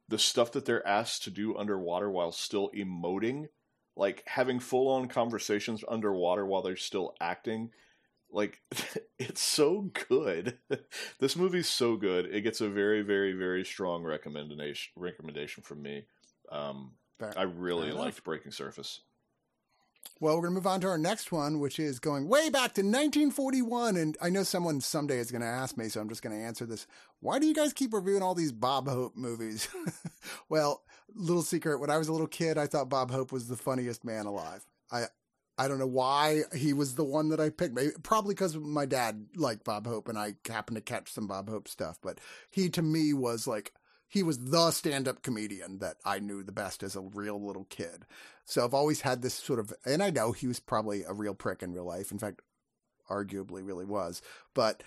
the stuff that they're asked to do underwater while still emoting, like having full-on conversations underwater while they're still acting, like it's so good. This movie's so good. It gets a very, very, very strong recommendation recommendation from me. um fair, I really liked Breaking Surface. Well, we're going to move on to our next one, which is going way back to nineteen forty-one. And I know someone someday is going to ask me, so I'm just going to answer this. Why do you guys keep reviewing all these Bob Hope movies? Well, little secret. When I was a little kid, I thought Bob Hope was the funniest man alive. I I don't know why he was the one that I picked. Maybe, probably because my dad liked Bob Hope and I happened to catch some Bob Hope stuff. But he, to me, was like... he was the stand-up comedian that I knew the best as a real little kid. So I've always had this sort of, and I know he was probably a real prick in real life. In fact, arguably really was. But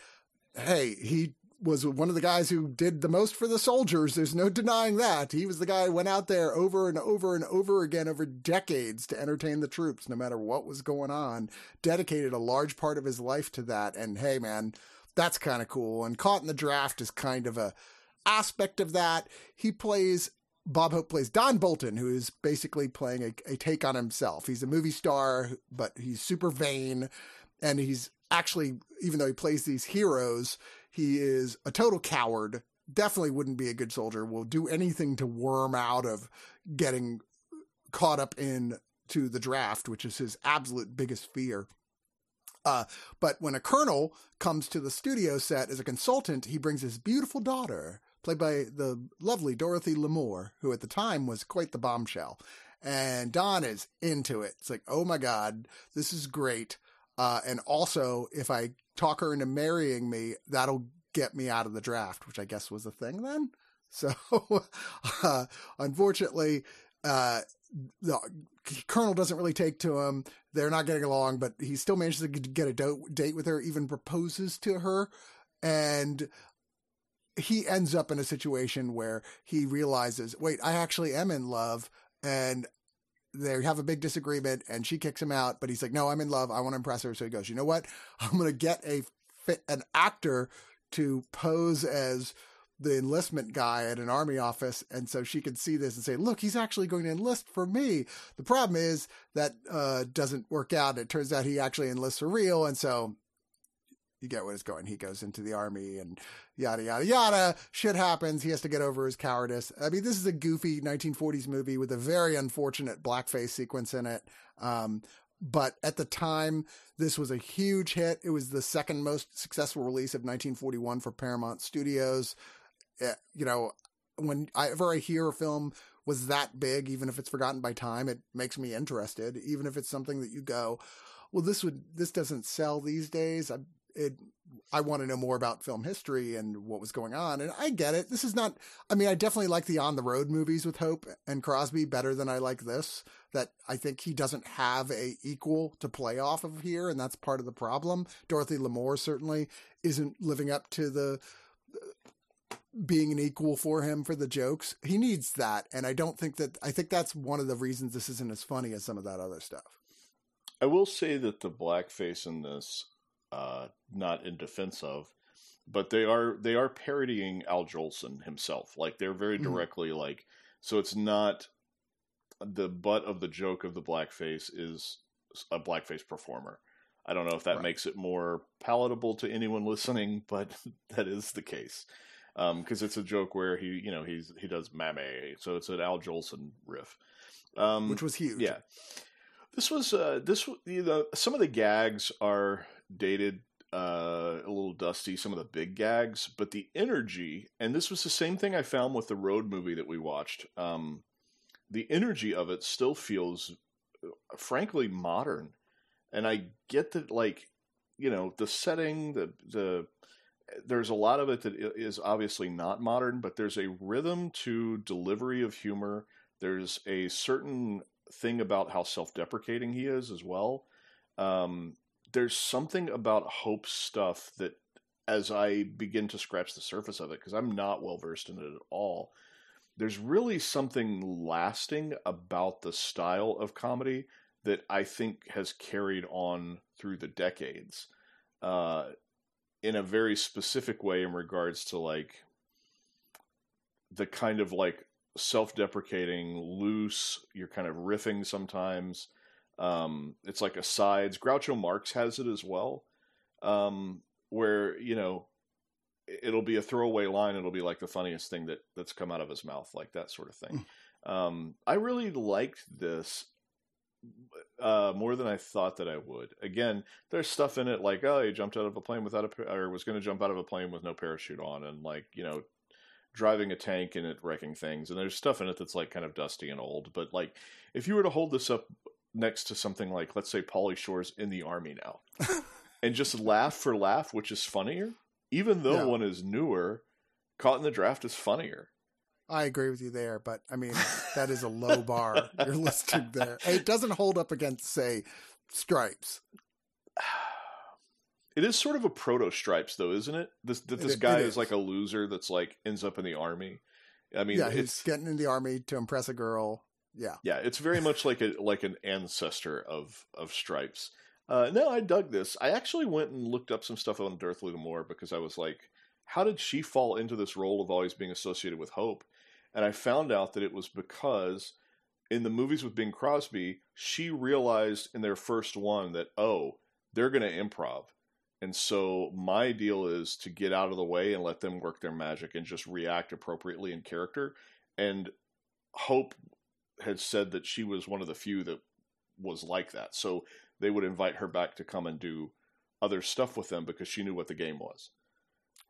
hey, he was one of the guys who did the most for the soldiers. There's no denying that. He was the guy who went out there over and over and over again over decades to entertain the troops, no matter what was going on, dedicated a large part of his life to that. And hey, man, that's kind of cool. And Caught in the Draft is kind of a aspect of that. He plays, Bob Hope plays Don Bolton, who is basically playing a, a take on himself. He's a movie star, but he's super vain, and he's actually, even though he plays these heroes, he is a total coward, definitely wouldn't be a good soldier, will do anything to worm out of getting caught up in to the draft, which is his absolute biggest fear. Uh, but when a colonel comes to the studio set as a consultant, he brings his beautiful daughter, played by the lovely Dorothy L'Amour, who at the time was quite the bombshell. And Don is into it. It's like, oh my God, this is great. Uh, and also, if I talk her into marrying me, that'll get me out of the draft, which I guess was a thing then. So, uh, unfortunately, uh, the colonel doesn't really take to him. They're not getting along, but he still manages to get a do- date with her, even proposes to her. And he ends up in a situation where he realizes, wait, I actually am in love. And they have a big disagreement and she kicks him out, but he's like, no, I'm in love. I want to impress her. So he goes, you know what? I'm going to get a an actor to pose as the enlistment guy at an army office. And so she can see this and say, look, he's actually going to enlist for me. The problem is that uh, doesn't work out. It turns out he actually enlists for real. And so you get where it's going. He goes into the army and yada, yada, yada. Shit happens. He has to get over his cowardice. I mean, this is a goofy nineteen forties movie with a very unfortunate blackface sequence in it. Um, but at the time, this was a huge hit. It was the second most successful release of nineteen forty-one for Paramount Studios. It, you know, whenever I hear a film was that big, even if it's forgotten by time, it makes me interested. Even if it's something that you go, well, this would this doesn't sell these days. I, It, I want to know more about film history and what was going on. And I get it. This is not, I mean, I definitely like the on the road movies with Hope and Crosby better than I like this, that I think he doesn't have a equal to play off of here. And that's part of the problem. Dorothy L'Amour certainly isn't living up to the uh, being an equal for him for the jokes. He needs that. And I don't think that, I think that's one of the reasons this isn't as funny as some of that other stuff. I will say that the blackface in this, Uh, not in defense of, but they are they are parodying Al Jolson himself. Like, they're very directly mm-hmm. like, so it's not the butt of the joke of the blackface is a blackface performer. I don't know if that right. makes it more palatable to anyone listening, but that is the case. Um, because it's a joke where he, you know, he's he does mame, so it's an Al Jolson riff, um, which was huge. Yeah, this was uh, this you know, some of the gags are dated, uh, a little dusty, some of the big gags, but the energy, and this was the same thing I found with the road movie that we watched. Um, the energy of it still feels, frankly, modern. And I get that, like, you know, the setting, the, the, there's a lot of it that is obviously not modern, but there's a rhythm to delivery of humor. There's a certain thing about how self-deprecating he is as well. Um, There's something about Hope's stuff that, as I begin to scratch the surface of it, because I'm not well-versed in it at all, there's really something lasting about the style of comedy that I think has carried on through the decades, uh, in a very specific way in regards to, like, the kind of, like, self-deprecating, loose, you're kind of riffing sometimes. Um, it's like asides. Groucho Marx has it as well, um, where, you know, it'll be a throwaway line. It'll be like the funniest thing that that's come out of his mouth, like that sort of thing. um, I really liked this, uh, more than I thought that I would. Again, there's stuff in it like, oh, he jumped out of a plane without a, or was going to jump out of a plane with no parachute on, and, like, you know, driving a tank and it wrecking things. And there's stuff in it that's, like, kind of dusty and old, but, like, if you were to hold this up next to something like, let's say, Pauly Shore's In the Army Now, and just laugh for laugh, which is funnier, even though yeah. one is newer. Caught in the Draft is funnier. I agree with you there, but I mean, that is a low bar you're listing there. It doesn't hold up against, say, Stripes. It is sort of a proto Stripes, though, isn't it? This, that this it, guy it is. is like a loser that's, like, ends up in the army. I mean, yeah, it's, he's getting in the army to impress a girl. Yeah. Yeah. It's very much like a, like an ancestor of, of Stripes. Uh, no, I dug this. I actually went and looked up some stuff on Dorothy L'Amour, because I was like, how did she fall into this role of always being associated with Hope? And I found out that it was because in the movies with Bing Crosby, she realized in their first one that, oh, they're going to improv. And so my deal is to get out of the way and let them work their magic and just react appropriately in character. And Hope had said that she was one of the few that was like that. So they would invite her back to come and do other stuff with them because she knew what the game was.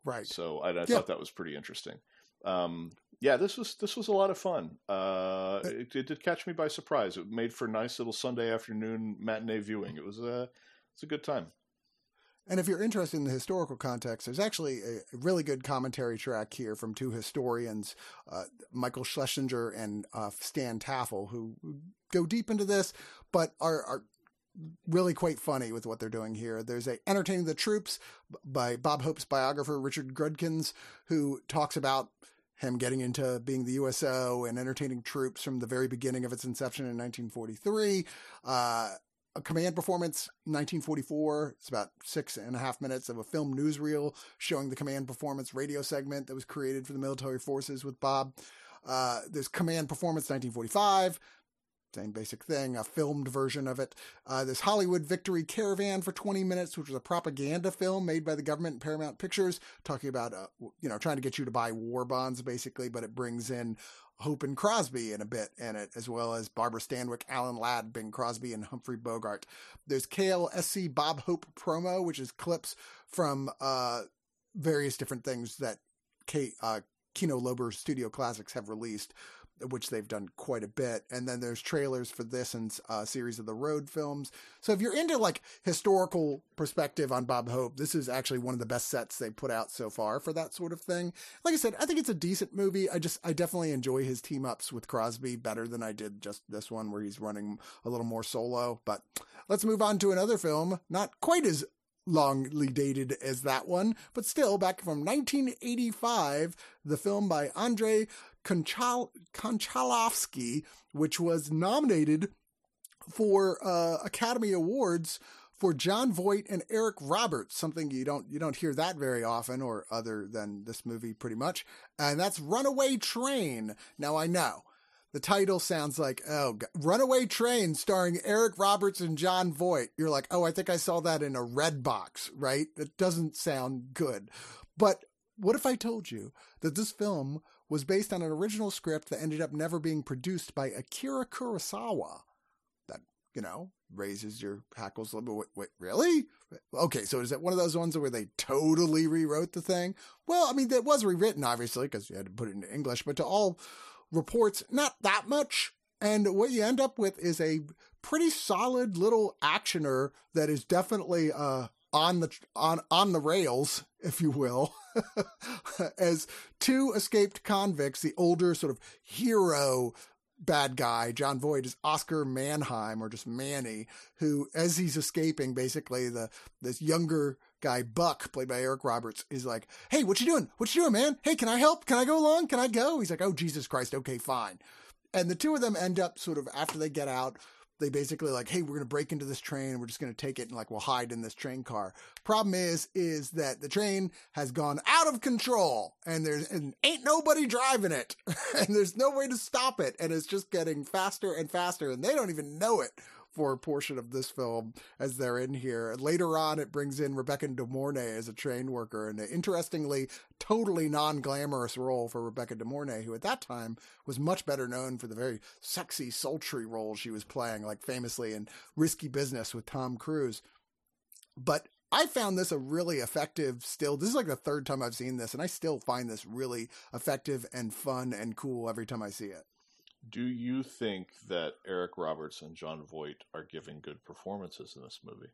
Right. So I, I yeah. thought that was pretty interesting. Um, yeah, this was, this was a lot of fun. Uh, it, it did catch me by surprise. It made for a nice little Sunday afternoon matinee viewing. It was a, it's a good time. And if you're interested in the historical context, there's actually a really good commentary track here from two historians, uh, Michael Schlesinger and uh, Stan Taffel, who go deep into this, but are, are really quite funny with what they're doing here. There's a Entertaining the Troops by Bob Hope's biographer, Richard Grudkins, who talks about him getting into being the U S O and entertaining troops from the very beginning of its inception in nineteen forty-three. Uh, A Command Performance, nineteen forty-four. It's about six and a half minutes of a film newsreel showing the Command Performance radio segment that was created for the military forces with Bob. Uh, there's Command Performance, nineteen forty-five. Same basic thing, a filmed version of it. Uh, this Hollywood Victory Caravan for twenty minutes, which was a propaganda film made by the government and Paramount Pictures, talking about, uh, you know, trying to get you to buy war bonds, basically, but it brings in Hope and Crosby in a bit in it, as well as Barbara Stanwyck, Alan Ladd, Bing Crosby, and Humphrey Bogart. There's K L S C Bob Hope promo, which is clips from uh, various different things that K- uh, Kino Lorber Studio Classics have released, which they've done quite a bit. And then there's trailers for this and uh series of the road films. So if you're into like historical perspective on Bob Hope, this is actually one of the best sets they put out so far for that sort of thing. Like I said, I think it's a decent movie. I just, I definitely enjoy his team ups with Crosby better than I did just this one where he's running a little more solo. But let's move on to another film, not quite as longly dated as that one, but still back from nineteen eighty-five, the film by Andrei Konchal- Konchalovsky, which was nominated for uh, Academy Awards for John Voight and Eric Roberts, something you don't you don't hear that very often, or other than this movie pretty much, and that's Runaway Train. Now I know the title sounds like, oh, God. Runaway Train starring Eric Roberts and John Voight. You're like, oh, I think I saw that in a red box, right? That doesn't sound good. But what if I told you that this film was based on an original script that ended up never being produced by Akira Kurosawa? That, you know, raises your hackles a little bit. Wait, wait, really? Okay, so is it one of those ones where they totally rewrote the thing? Well, I mean, it was rewritten, obviously, because you had to put it into English, but to all reports, not that much. And what you end up with is a pretty solid little actioner that is definitely uh on the on on the rails, if you will, as two escaped convicts, the older sort of hero bad guy, John Voight, is Oscar Mannheim, or just Manny, who, as he's escaping, basically the this younger guy Buck, played by Eric Roberts, is like, hey, what you doing? What you doing, man? Hey, can I help? Can I go along? Can I go? He's like, oh, Jesus Christ. Okay, fine. And the two of them end up sort of, after they get out, they basically like, hey, we're going to break into this train and we're just going to take it and like, we'll hide in this train car. Problem is, is that the train has gone out of control and there's, and ain't nobody driving it and there's no way to stop it. And it's just getting faster and faster and they don't even know it for a portion of this film as they're in here. Later on, it brings in Rebecca De Mornay as a train worker, and an interestingly totally non-glamorous role for Rebecca De Mornay, who at that time was much better known for the very sexy, sultry role she was playing, like famously in Risky Business with Tom Cruise. But I found this a really effective still. This is like the third time I've seen this, and I still find this really effective and fun and cool every time I see it. Do you think that Eric Roberts and John Voight are giving good performances in this movie?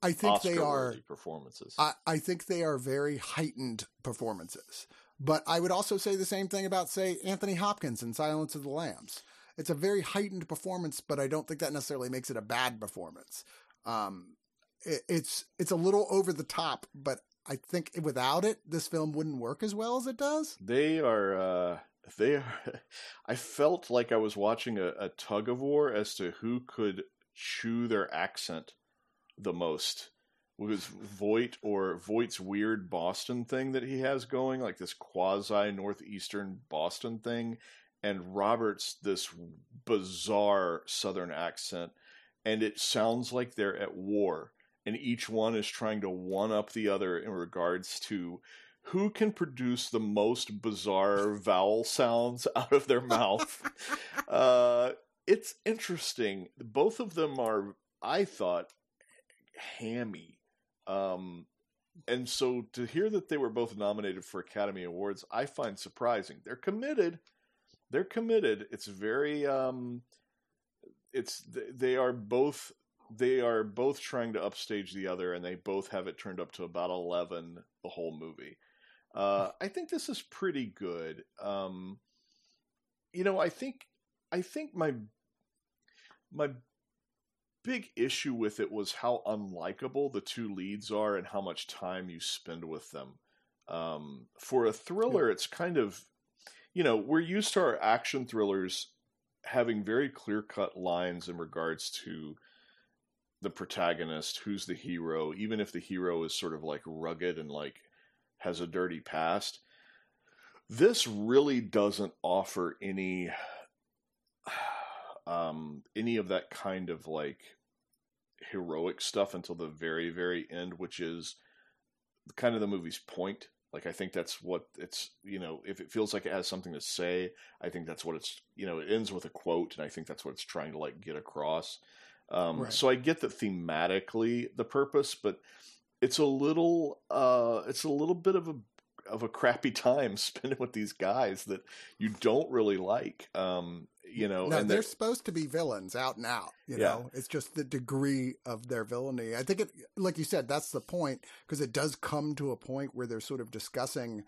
I think Oscar they are performances. I, I think they are very heightened performances. But I would also say the same thing about, say, Anthony Hopkins in Silence of the Lambs. It's a very heightened performance, but I don't think that necessarily makes it a bad performance. Um, it, it's it's a little over the top, but I think without it, this film wouldn't work as well as it does. They are. Uh... They are, I felt like I was watching a, a tug of war as to who could chew their accent the most. It was Voight or Voight's weird Boston thing that he has going, like this quasi northeastern Boston thing, and Robert's this bizarre southern accent, and it sounds like they're at war, and each one is trying to one up the other in regards to who can produce the most bizarre vowel sounds out of their mouth. uh, it's interesting. Both of them are, I thought, hammy. Um, and so to hear that they were both nominated for Academy Awards, I find surprising. They're committed. They're committed. It's very, um, it's, they are both, they are both trying to upstage the other, and they both have it turned up to about eleven the whole movie. Uh, I think this is pretty good. Um, you know, I think, I think my, my big issue with it was how unlikable the two leads are and how much time you spend with them. Um, for a thriller, it's kind of, you know, we're used to our action thrillers having very clear-cut lines in regards to the protagonist, who's the hero, even if the hero is sort of like rugged and like has a dirty past, this really doesn't offer any, um, any of that kind of like heroic stuff until the very, very end, which is kind of the movie's point. Like, I think that's what it's, you know, if it feels like it has something to say, I think that's what it's, you know, it ends with a quote, and I think that's what it's trying to like get across. Um, right. So I get that thematically the purpose, but it's a little, uh, it's a little bit of a, of a crappy time spending with these guys that you don't really like. Um, you know, no, and they're supposed to be villains out and out, you yeah. know, it's just the degree of their villainy. I think it, like you said, that's the point, because it does come to a point where they're sort of discussing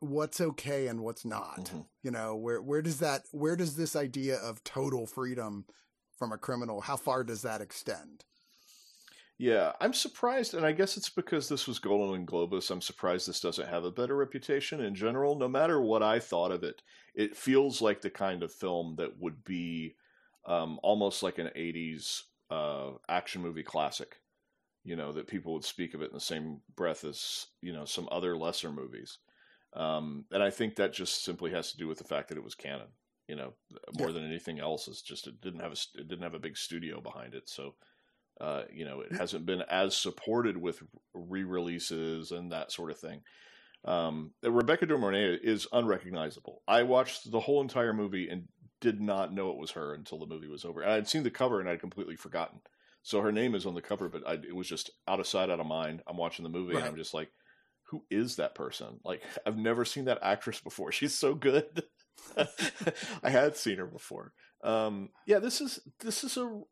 what's okay and what's not, mm-hmm. you know, where, where does that, where does this idea of total freedom from a criminal, how far does that extend? Yeah, I'm surprised, and I guess it's because this was Golden Globus, I'm surprised this doesn't have a better reputation in general. No matter what I thought of it, it feels like the kind of film that would be um, almost like an eighties uh, action movie classic, you know, that people would speak of it in the same breath as, you know, some other lesser movies. Um, and I think that just simply has to do with the fact that it was canon, you know, more yeah. than anything else. It's just it didn't have a, it didn't have a big studio behind it, so... Uh, you know, it hasn't been as supported with re-releases and that sort of thing. Um, Rebecca De Mornay is unrecognizable. I watched the whole entire movie and did not know it was her until the movie was over. I had seen the cover and I'd completely forgotten. So her name is on the cover, but I, it was just out of sight, out of mind. I'm watching the movie right. and I'm just like, who is that person? Like, I've never seen that actress before. She's so good. I had seen her before. Um, yeah, this is, this is a...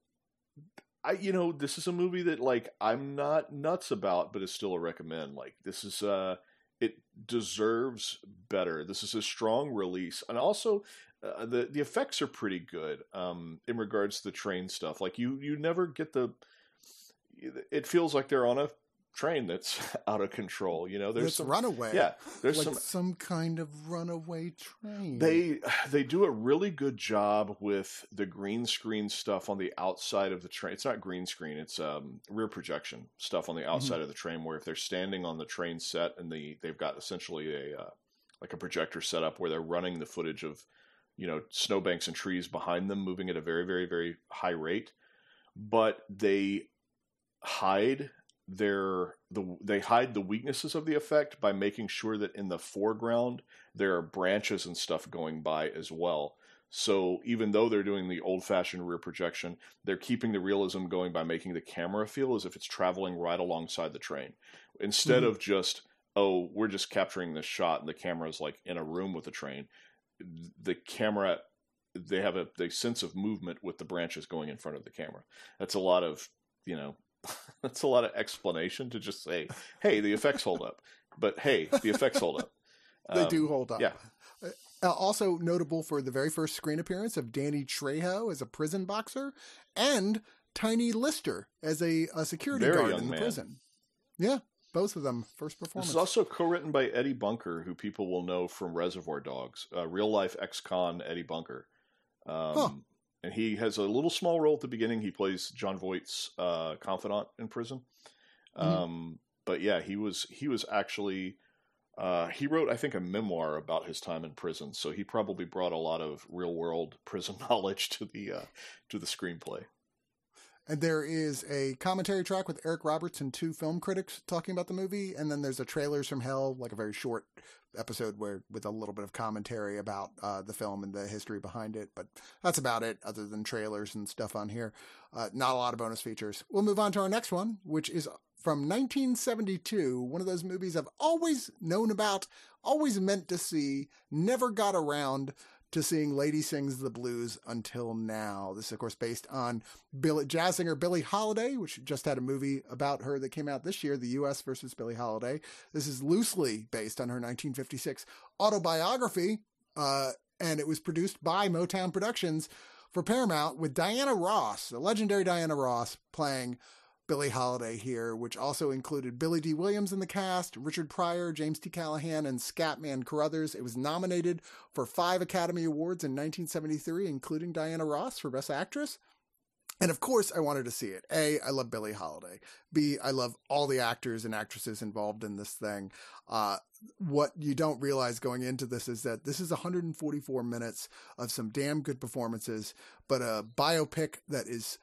I, you know, this is a movie that, like, I'm not nuts about, but it's still a recommend. Like, this is, uh, it deserves better. This is a strong release. And also, uh, the, the effects are pretty good, um, in regards to the train stuff. Like, you, you never get the, it feels like they're on a train that's out of control. You know, there's it's some runaway. Yeah. There's like some, some kind of runaway train. They, they do a really good job with the green screen stuff on the outside of the train. It's not green screen. It's um rear projection stuff on the outside mm-hmm. of the train, where if they're standing on the train set and the, they've got essentially a, uh, like a projector set up where they're running the footage of, you know, snowbanks and trees behind them moving at a very, very, very high rate, but they hide They're the they hide the weaknesses of the effect by making sure that in the foreground there are branches and stuff going by as well. So even though they're doing the old-fashioned rear projection, they're keeping the realism going by making the camera feel as if it's traveling right alongside the train, instead mm-hmm. of just, oh, we're just capturing this shot and the camera's like in a room with the train. The camera, they have a they sense of movement with the branches going in front of the camera. That's a lot of, you know. That's a lot of explanation to just say, hey, the effects hold up. But hey, the effects hold up. Um, they do hold up. Yeah. Uh, also notable for the very first screen appearance of Danny Trejo as a prison boxer, and Tiny Lister as a, a security very guard young in the man. prison. Yeah, both of them. First performance. This is also co-written by Eddie Bunker, who people will know from Reservoir Dogs. Uh, real-life ex-con Eddie Bunker. Um huh. And he has a little small role at the beginning. He plays John Voight's uh, confidant in prison. Mm-hmm. Um, but yeah, he was he was actually, uh, he wrote, I think, a memoir about his time in prison. So he probably brought a lot of real world prison knowledge to the uh, to the screenplay. And there is a commentary track with Eric Roberts and two film critics talking about the movie. And then there's a Trailers from Hell, like a very short episode where with a little bit of commentary about uh, the film and the history behind it. But that's about it, other than trailers and stuff on here. Uh, not a lot of bonus features. We'll move on to our next one, which is from nineteen seventy-two. One of those movies I've always known about, always meant to see, never got around to seeing Lady Sings the Blues until now. This is, of course, based on Bill, jazz singer Billie Holiday, which just had a movie about her that came out this year, The U S versus Billie Holiday. This is loosely based on her nineteen fifty-six autobiography, uh, and it was produced by Motown Productions for Paramount, with Diana Ross, the legendary Diana Ross, playing Billie Holiday here, which also included Billy D. Williams in the cast, Richard Pryor, James T. Callahan, and Scatman Carruthers. It was nominated for five Academy Awards in nineteen seventy-three, including Diana Ross for Best Actress. And of course, I wanted to see it. A, I love Billie Holiday. B, I love all the actors and actresses involved in this thing. Uh, what you don't realize going into this is that this is one hundred forty-four minutes of some damn good performances, but a biopic that is,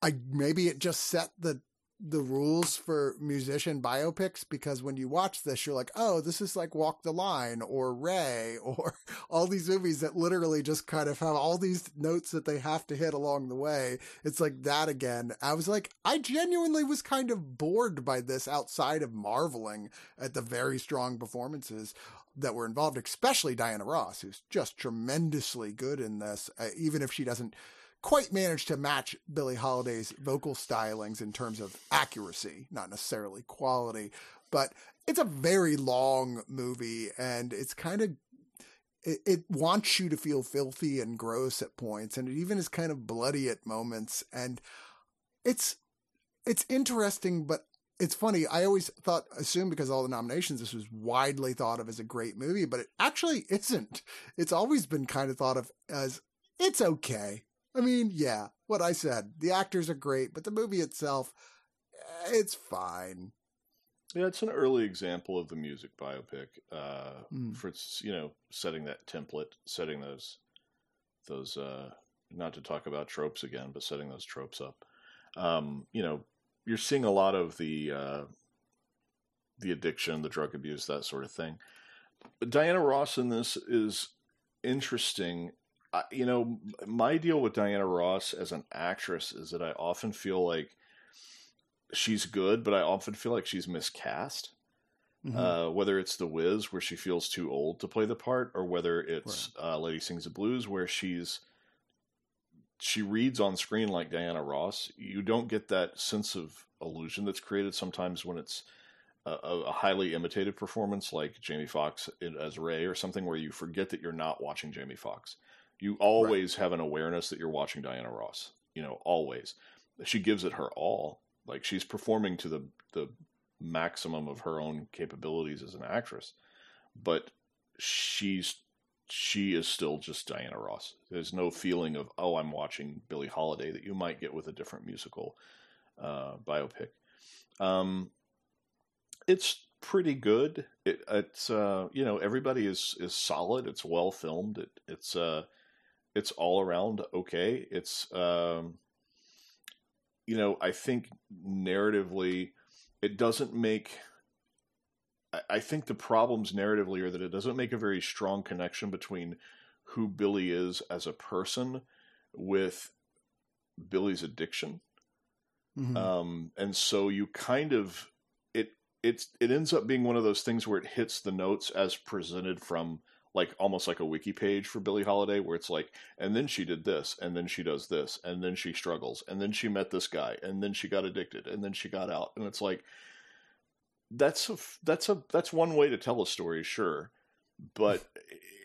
I maybe it just set the the rules for musician biopics, because when you watch this, you're like, oh, this is like Walk the Line or Ray or all these movies that literally just kind of have all these notes that they have to hit along the way. It's like that again. I was like, I genuinely was kind of bored by this outside of marveling at the very strong performances that were involved, especially Diana Ross, who's just tremendously good in this, uh, even if she doesn't quite managed to match Billie Holiday's vocal stylings in terms of accuracy, not necessarily quality. But it's a very long movie, and it's kind of, it, it wants you to feel filthy and gross at points, and it even is kind of bloody at moments. And it's, it's interesting, but it's funny. I always thought, assumed because of all the nominations, this was widely thought of as a great movie, but it actually isn't. It's always been kind of thought of as, it's okay. I mean, yeah, what I said, the actors are great, but the movie itself, it's fine. Yeah, it's an early example of the music biopic uh, mm. for, you know, setting that template, setting those, those uh, not to talk about tropes again, but setting those tropes up. Um, you know, you're seeing a lot of the, uh, the addiction, the drug abuse, that sort of thing. But Diana Ross in this is interesting. Uh, you know, my deal with Diana Ross as an actress is that I often feel like she's good, but I often feel like she's miscast. Mm-hmm. Uh, whether it's The Wiz, where she feels too old to play the part, or whether it's right. uh, Lady Sings the Blues, where she's she reads on screen like Diana Ross. You don't get that sense of illusion that's created sometimes when it's a, a highly imitative performance, like Jamie Foxx as Ray or something, where you forget that you're not watching Jamie Foxx. You always right. have an awareness that you're watching Diana Ross, you know, always. She gives it her all. Like, she's performing to the, the maximum of her own capabilities as an actress, but she's, she is still just Diana Ross. There's no feeling of, oh, I'm watching Billie Holiday that you might get with a different musical, uh, biopic. Um, it's pretty good. It, it's, uh, you know, everybody is, is solid. It's well filmed. It, it's, uh, It's all around okay. It's, um, you know, I think narratively, it doesn't make, I, I think the problems narratively are that it doesn't make a very strong connection between who Billie is as a person with Billie's addiction. Mm-hmm. Um, and so you kind of, it, it's, it ends up being one of those things where it hits the notes as presented from, like almost like a wiki page for Billie Holiday, where it's like, and then she did this, and then she does this, and then she struggles, and then she met this guy, and then she got addicted, and then she got out. And it's like, that's a, that's a, that's one way to tell a story. Sure. But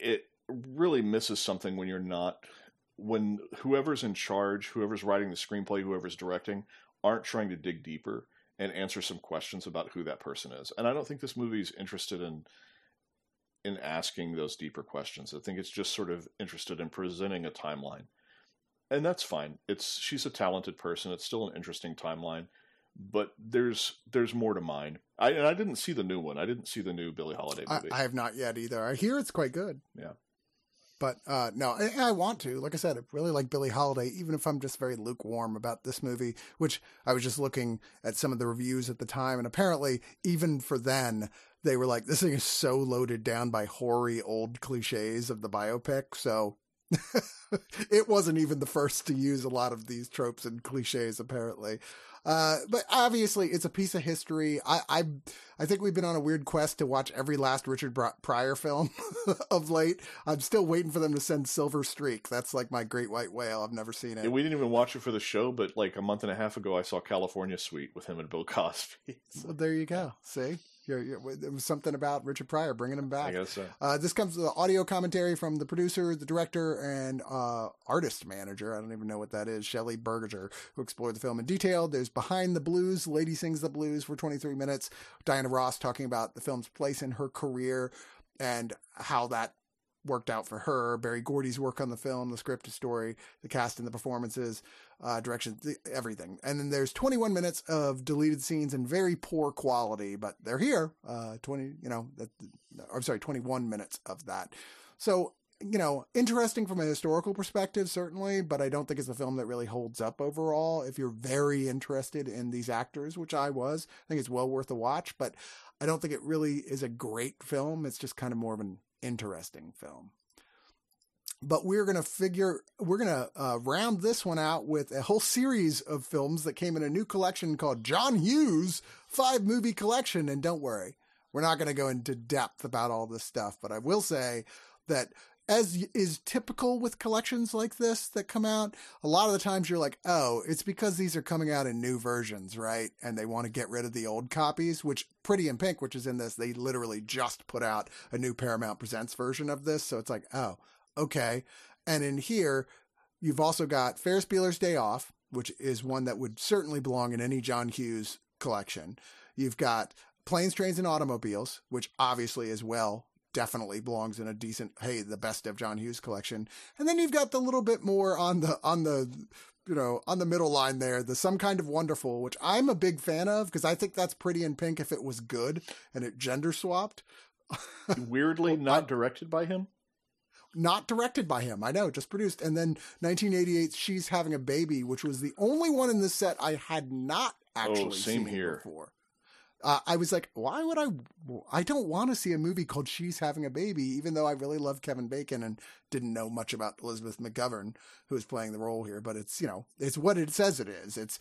it really misses something when you're not, when whoever's in charge, whoever's writing the screenplay, whoever's directing, aren't trying to dig deeper and answer some questions about who that person is. And I don't think this movie's interested in, in asking those deeper questions. I think it's just sort of interested in presenting a timeline, and that's fine. It's, she's a talented person. It's still an interesting timeline, but there's, there's more to mine. I, and I didn't see the new one. I didn't see the new Billie Holiday movie. I, I have not yet either. I hear it's quite good. Yeah. But uh, no, I, I want to. Like I said, I really like Billie Holiday, even if I'm just very lukewarm about this movie, which I was just looking at some of the reviews at the time. And apparently, even for then, they were like, this thing is so loaded down by hoary old cliches of the biopic. So it wasn't even the first to use a lot of these tropes and cliches, apparently. Uh, but obviously, it's a piece of history. I, I, I think we've been on a weird quest to watch every last Richard Pryor film of late. I'm still waiting for them to send Silver Streak. That's like my great white whale. I've never seen it. Yeah, we didn't even watch it for the show, but like a month and a half ago, I saw California Suite with him and Bill Cosby. So well, there you go. See? You're, you're, it was something about Richard Pryor bringing him back. I guess so. Uh, this comes with the audio commentary from the producer, the director, and uh, artist manager. I don't even know what that is. Shelley Berger, who explored the film in detail. There's Behind the Blues, Lady Sings the Blues for twenty-three minutes. Diana Ross talking about the film's place in her career and how that worked out for her. Barry Gordy's work on the film, the script, the story, the cast and the performances, uh, direction, the, everything. And then there's twenty-one minutes of deleted scenes in very poor quality, but they're here. Uh, twenty, you know, that, I'm sorry, twenty-one minutes of that. So, you know, interesting from a historical perspective, certainly, but I don't think it's a film that really holds up overall. If you're very interested in these actors, which I was, I think it's well worth a watch, but I don't think it really is a great film. It's just kind of more of an interesting film. But we're going to figure, we're going to uh, round this one out with a whole series of films that came in a new collection called John Hughes Five Movie Collection. And don't worry, we're not going to go into depth about all this stuff, but I will say that, as is typical with collections like this that come out, a lot of the times you're like, oh, it's because these are coming out in new versions, right? And they want to get rid of the old copies, which Pretty in Pink, which is in this, they literally just put out a new Paramount Presents version of this. So it's like, oh, okay. And in here, you've also got Ferris Bueller's Day Off, which is one that would certainly belong in any John Hughes collection. You've got Planes, Trains, and Automobiles, which obviously is well definitely belongs in a decent, hey, the best of John Hughes collection. And then you've got the little bit more on the, on the, you know, on the middle line there, the Some Kind of Wonderful, which I'm a big fan of because I think that's Pretty in Pink if it was good and it gender swapped. Weirdly not directed by him? Not directed by him. I know, just produced. And then nineteen eighty-eight's She's Having a Baby, which was the only one in this set I had not actually oh, seen here. before. Uh, I was like, why would I, I don't want to see a movie called She's Having a Baby, even though I really love Kevin Bacon and didn't know much about Elizabeth McGovern, who is playing the role here, but it's, you know, it's what it says it is. It's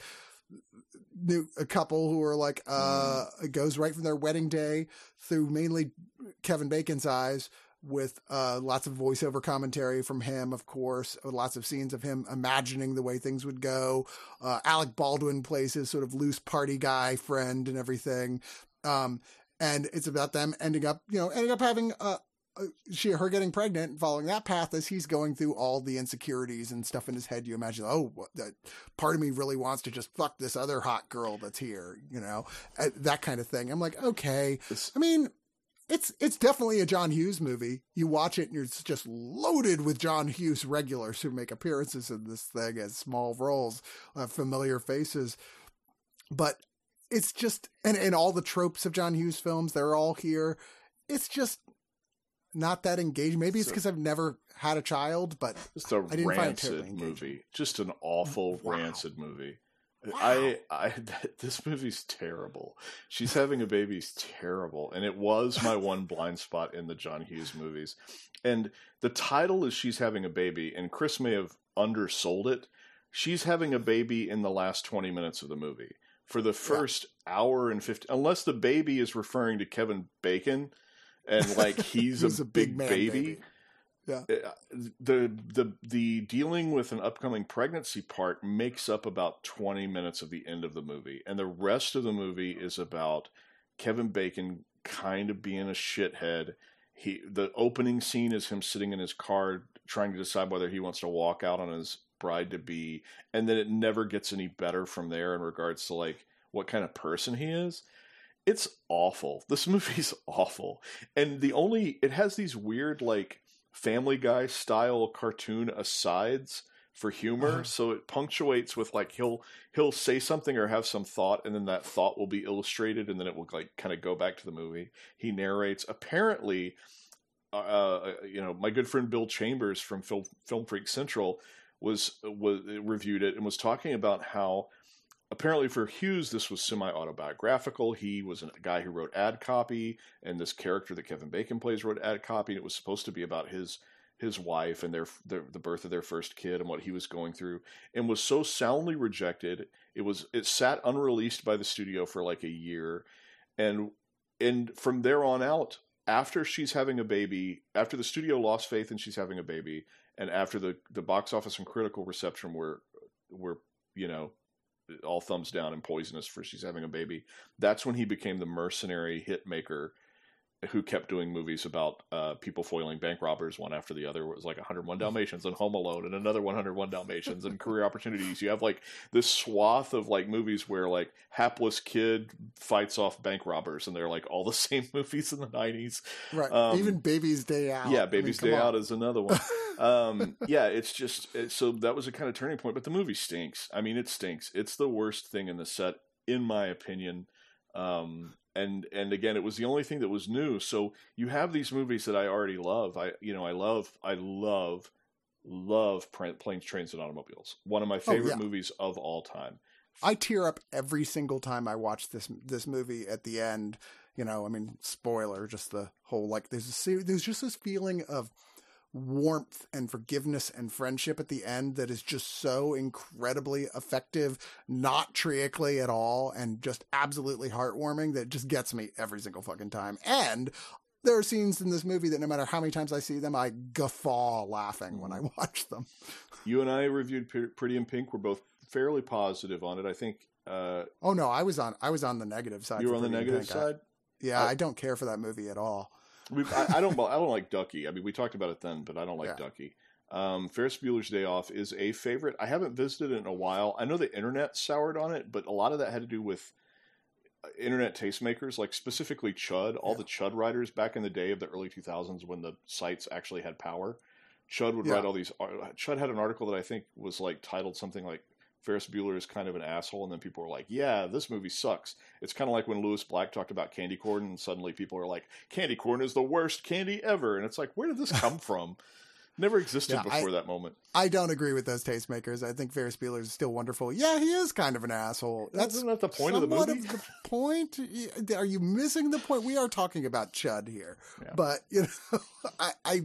a couple who are like, uh, it goes right from their wedding day through mainly Kevin Bacon's eyes with uh, lots of voiceover commentary from him, of course, lots of scenes of him imagining the way things would go. Uh, Alec Baldwin plays his sort of loose party guy friend and everything. Um, and it's about them ending up, you know, ending up having uh, she, her getting pregnant and following that path as he's going through all the insecurities and stuff in his head. You imagine, oh, that part of me really wants to just fuck this other hot girl that's here, you know, that kind of thing. I'm like, okay, I mean, It's it's definitely a John Hughes movie. You watch it and you're just loaded with John Hughes regulars who make appearances in this thing as small roles, uh, familiar faces. But it's just, and, and all the tropes of John Hughes films, they're all here. It's just not that engaging. Maybe it's because so, I've never had a child, but just a I didn't rancid find it terribly movie. Just an awful wow. rancid movie. Wow. I, I, that, this movie's terrible. She's Having a Baby's terrible. And it was my one blind spot in the John Hughes movies. And the title is She's Having a Baby. And Chris may have undersold it. She's having a baby in the last twenty minutes of the movie. For the first yeah. hour and fifty, unless the baby is referring to Kevin Bacon and like, he's, he's a, a big, big baby. baby. Yeah. The the the dealing with an upcoming pregnancy part makes up about twenty minutes of the end of the movie, and the rest of the movie is about Kevin Bacon kind of being a shithead. He the opening scene is him sitting in his car trying to decide whether he wants to walk out on his bride-to-be, and then it never gets any better from there in regards to like what kind of person he is. It's awful. This movie's awful. And the only it has these weird like Family Guy style cartoon asides for humor, uh-huh. so it punctuates with like he'll he'll say something or have some thought, and then that thought will be illustrated, and then it will like kind of go back to the movie. He narrates apparently, uh, you know, my good friend Bill Chambers from Film Film Freak Central was was reviewed it and was talking about how apparently for Hughes this was semi-autobiographical. He was a guy who wrote ad copy, and this character that Kevin Bacon plays wrote ad copy, and it was supposed to be about his his wife and their, their the birth of their first kid and what he was going through, and was so soundly rejected. It was it sat unreleased by the studio for like a year, and and from there on out, after She's Having a Baby, after the studio lost faith in She's Having a Baby, and after the the box office and critical reception were were you know. all thumbs down and poisonous for She's Having a Baby, that's when he became the mercenary hit maker who kept doing movies about uh, people foiling bank robbers one after the other. It was like one oh one Dalmatians and Home Alone and another one oh one Dalmatians and Career Opportunities. You have like this swath of like movies where like hapless kid fights off bank robbers, and they're like all the same movies in the nineties. Right. Um, Even Baby's Day Out. Yeah. Baby's I mean, Day Out is another one. um, yeah. It's just, it, so that was a kind of turning point, but the movie stinks. I mean, it stinks. It's the worst thing in the set, in my opinion. Um, And and again, it was the only thing that was new. So you have these movies that I already love. I you know I love I love love Planes, Trains, and Automobiles. One of my favorite oh, yeah. movies of all time. I tear up every single time I watch this this movie at the end. You know, I mean, spoiler. Just the whole like there's a, there's just this feeling of warmth and forgiveness and friendship at the end that is just so incredibly effective, not triacly at all, and just absolutely heartwarming, that just gets me every single fucking time. And there are scenes in this movie that no matter how many times I see them, I guffaw laughing when I watch them. You and I reviewed Pretty in Pink. We're both fairly positive on it, I think. Uh oh no, I was on I was on the negative side. You were on the negative side? I, yeah, I, I don't care for that movie at all. we, I, I don't. I don't like Ducky. I mean, we talked about it then, but I don't like yeah. Ducky. Um, Ferris Bueller's Day Off is a favorite. I haven't visited it in a while. I know the internet soured on it, but a lot of that had to do with internet tastemakers, like specifically Chud. All yeah. the Chud writers back in the day of the early two thousands, when the sites actually had power, Chud would yeah. write all these. Chud had an article that I think was like titled something like Ferris Bueller is kind of an asshole, and then people were like, yeah, this movie sucks. It's kind of like when Lewis Black talked about candy corn, and suddenly people are like, candy corn is the worst candy ever. And it's like, where did this come from? Never existed yeah, before I, that moment. I don't agree with those tastemakers. I think Ferris Bueller is still wonderful. Yeah, he is kind of an asshole. That's, Isn't that the point of the movie? Of the point? Are you missing the point? We are talking about Chud here. Yeah. But, you know, I... I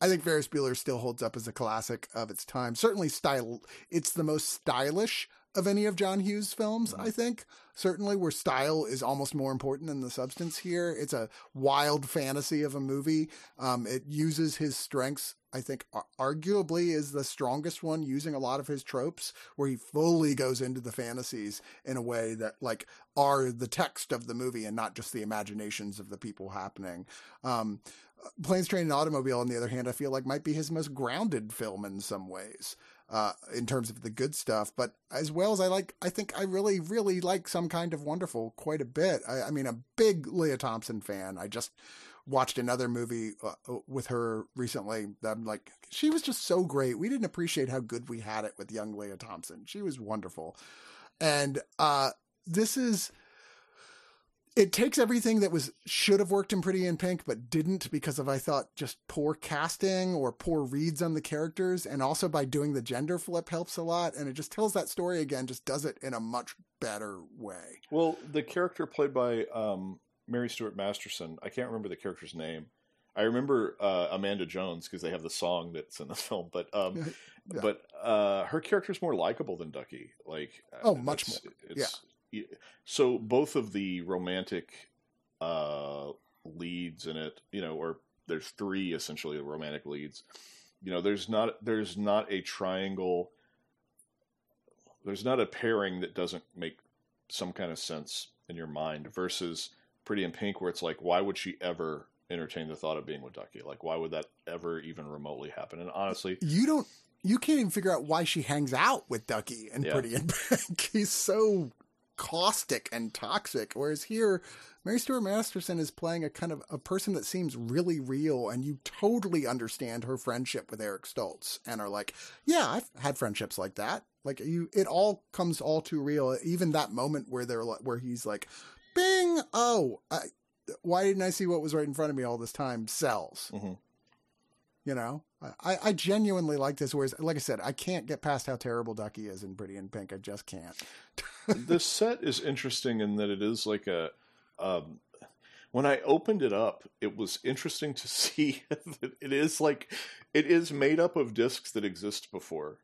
I think Ferris Bueller still holds up as a classic of its time. Certainly style. It's the most stylish of any of John Hughes' films, mm-hmm. I think. Certainly where style is almost more important than the substance here. It's a wild fantasy of a movie. Um, it uses his strengths, I think, ar- arguably is the strongest one, using a lot of his tropes, where he fully goes into the fantasies in a way that like are the text of the movie and not just the imaginations of the people happening. Um, Planes, Train, and Automobile, on the other hand, I feel like might be his most grounded film in some ways, uh, in terms of the good stuff. But as well as I like, I think I really, really like Some Kind of Wonderful quite a bit. I, I mean, a big Leah Thompson fan. I just watched another movie uh, with her recently. I'm like, she was just so great. We didn't appreciate how good we had it with young Leah Thompson. She was wonderful. And uh, this is... It takes everything that was should have worked in Pretty in Pink, but didn't, because of, I thought, just poor casting or poor reads on the characters. And also by doing the gender flip helps a lot. And it just tells that story again, just does it in a much better way. Well, the character played by um, Mary Stuart Masterson, I can't remember the character's name. I remember uh, Amanda Jones because they have the song that's in the film, but um, yeah. but uh, her character's more likable than Ducky. Like, oh, much more. It's, yeah. So both of the romantic uh, leads in it, you know, or there's three essentially the romantic leads, you know, there's not, there's not a triangle. There's not a pairing that doesn't make some kind of sense in your mind, versus Pretty in Pink, where it's like, why would she ever entertain the thought of being with Ducky? Like, why would that ever even remotely happen? And honestly, you don't, you can't even figure out why she hangs out with Ducky and yeah. Pretty in Pink. He's so caustic and toxic, whereas here Mary Stuart Masterson is playing a kind of a person that seems really real, and you totally understand her friendship with Eric Stoltz and are like, yeah, I've had friendships like that. Like, you, it all comes all too real. Even that moment where they're where he's like, bing, oh, I, why didn't I see what was right in front of me all this time? Sells. Mm-hmm. You know, I, I genuinely like this, whereas, like I said, I can't get past how terrible Ducky is in Pretty in Pink. I just can't. This set is interesting in that it is like a... Um, when I opened it up, it was interesting to see that it is like... It is made up of discs that exist before.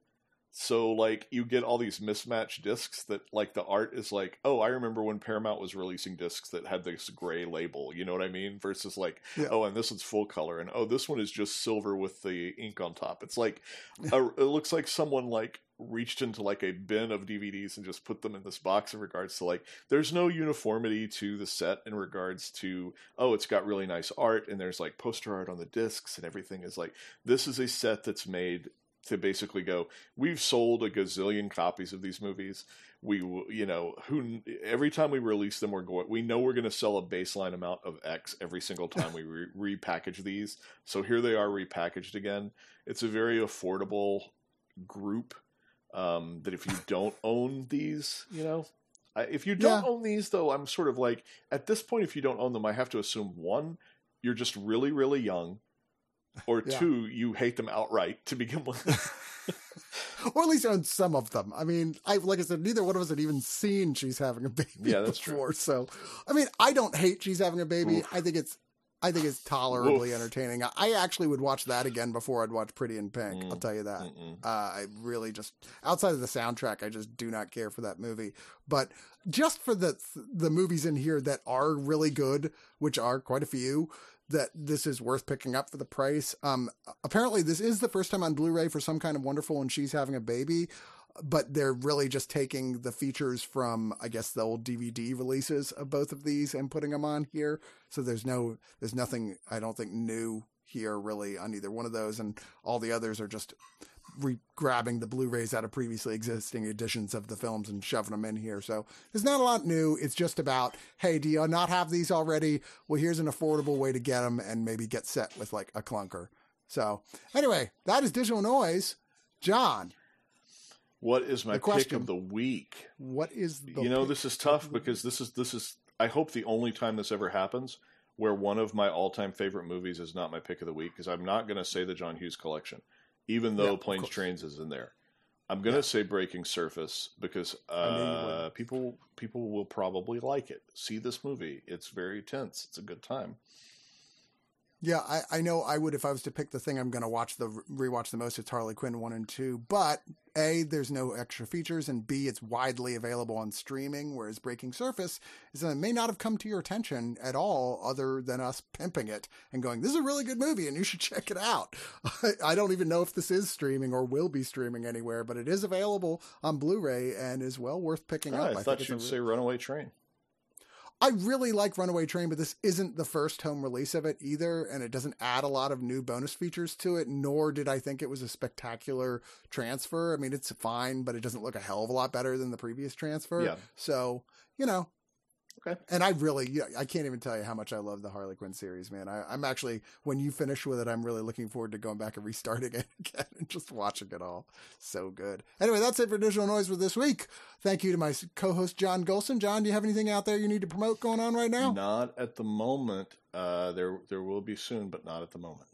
So, like, you get all these mismatched discs that, like, the art is like, oh, I remember when Paramount was releasing discs that had this gray label, you know what I mean? Versus, like, yeah. oh, and this one's full color, and oh, this one is just silver with the ink on top. It's like, a, it looks like someone, like, reached into like a bin of D V Ds and just put them in this box in regards to like, there's no uniformity to the set in regards to, oh, it's got really nice art and there's like poster art on the discs and everything is like, this is a set that's made to basically go, we've sold a gazillion copies of these movies. We, you know, who every time we release them, we're going, we know we're going to sell a baseline amount of X every single time we re- repackage these. So here they are repackaged again. It's a very affordable group um, that if you don't own these, you know, I, if you don't yeah. own these though, I'm sort of like at this point, if you don't own them, I have to assume one, you're just really, really young. Or yeah. two, you hate them outright to begin with. Or at least on some of them. I mean, I like I said, neither one of us had even seen She's Having a Baby yeah, that's before. True. So, I mean, I don't hate She's Having a Baby. Oof. I think it's I think it's tolerably Oof. entertaining. I actually would watch that again before I'd watch Pretty in Pink. Mm. I'll tell you that. Uh, I really just, outside of the soundtrack, I just do not care for that movie. But just for the the movies in here that are really good, which are quite a few, that this is worth picking up for the price. Um, apparently this is the first time on Blu-ray for Some Kind of Wonderful and She's Having a Baby, but they're really just taking the features from, I guess, the old D V D releases of both of these and putting them on here. So there's no, there's nothing, I don't think, new here really on either one of those. And all the others are just re- grabbing the Blu-rays out of previously existing editions of the films and shoving them in here. So there's not a lot new. It's just about, hey, do you not have these already? Well, here's an affordable way to get them and maybe get set with like a clunker. So anyway, that is Digital Noise. John, what is my pick of the week? What is the, you know, this is tough because this is, this is, I hope the only time this ever happens where one of my all-time favorite movies is not my pick of the week, because I'm not going to say the John Hughes Collection, even though yeah, Planes, Trains is in there. I'm going to yeah. say Breaking Surface, because uh, people people will probably like it. See this movie. It's very tense. It's a good time. Yeah, I, I know I would, if I was to pick the thing I'm going to watch the rewatch the most, it's Harley Quinn one and two, but A, there's no extra features, and B, it's widely available on streaming, whereas Breaking Surface is something that may not have come to your attention at all other than us pimping it and going, this is a really good movie, and you should check it out. I don't even know if this is streaming or will be streaming anywhere, but it is available on Blu-ray and is well worth picking oh, up. I, I thought think you'd really- say Runaway Train. I really like Runaway Train, but this isn't the first home release of it either, and it doesn't add a lot of new bonus features to it, nor did I think it was a spectacular transfer. I mean, it's fine, but it doesn't look a hell of a lot better than the previous transfer. Yeah. So, you know. Okay. And I really, I can't even tell you how much I love the Harley Quinn series, man. I, I'm actually, when you finish with it, I'm really looking forward to going back and restarting it again and just watching it all. So good. Anyway, that's it for Digital Noise for this week. Thank you to my co-host, John Golson. John, do you have anything out there you need to promote going on right now? Not at the moment. Uh, there, there will be soon, but not at the moment.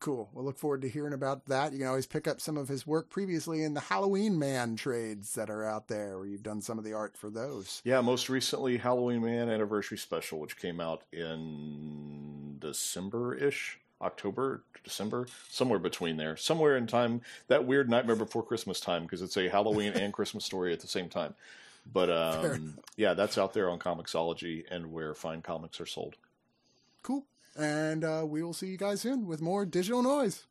Cool. We'll look forward to hearing about that. You can always pick up some of his work previously in the Halloween Man trades that are out there, where you've done some of the art for those. Yeah, most recently, Halloween Man Anniversary Special, which came out in December-ish, October, December, somewhere between there, somewhere in time, that weird Nightmare Before Christmas time, because it's a Halloween and Christmas story at the same time. But um, yeah, that's out there on Comixology and where fine comics are sold. Cool. And uh, we will see you guys soon with more Digital Noise.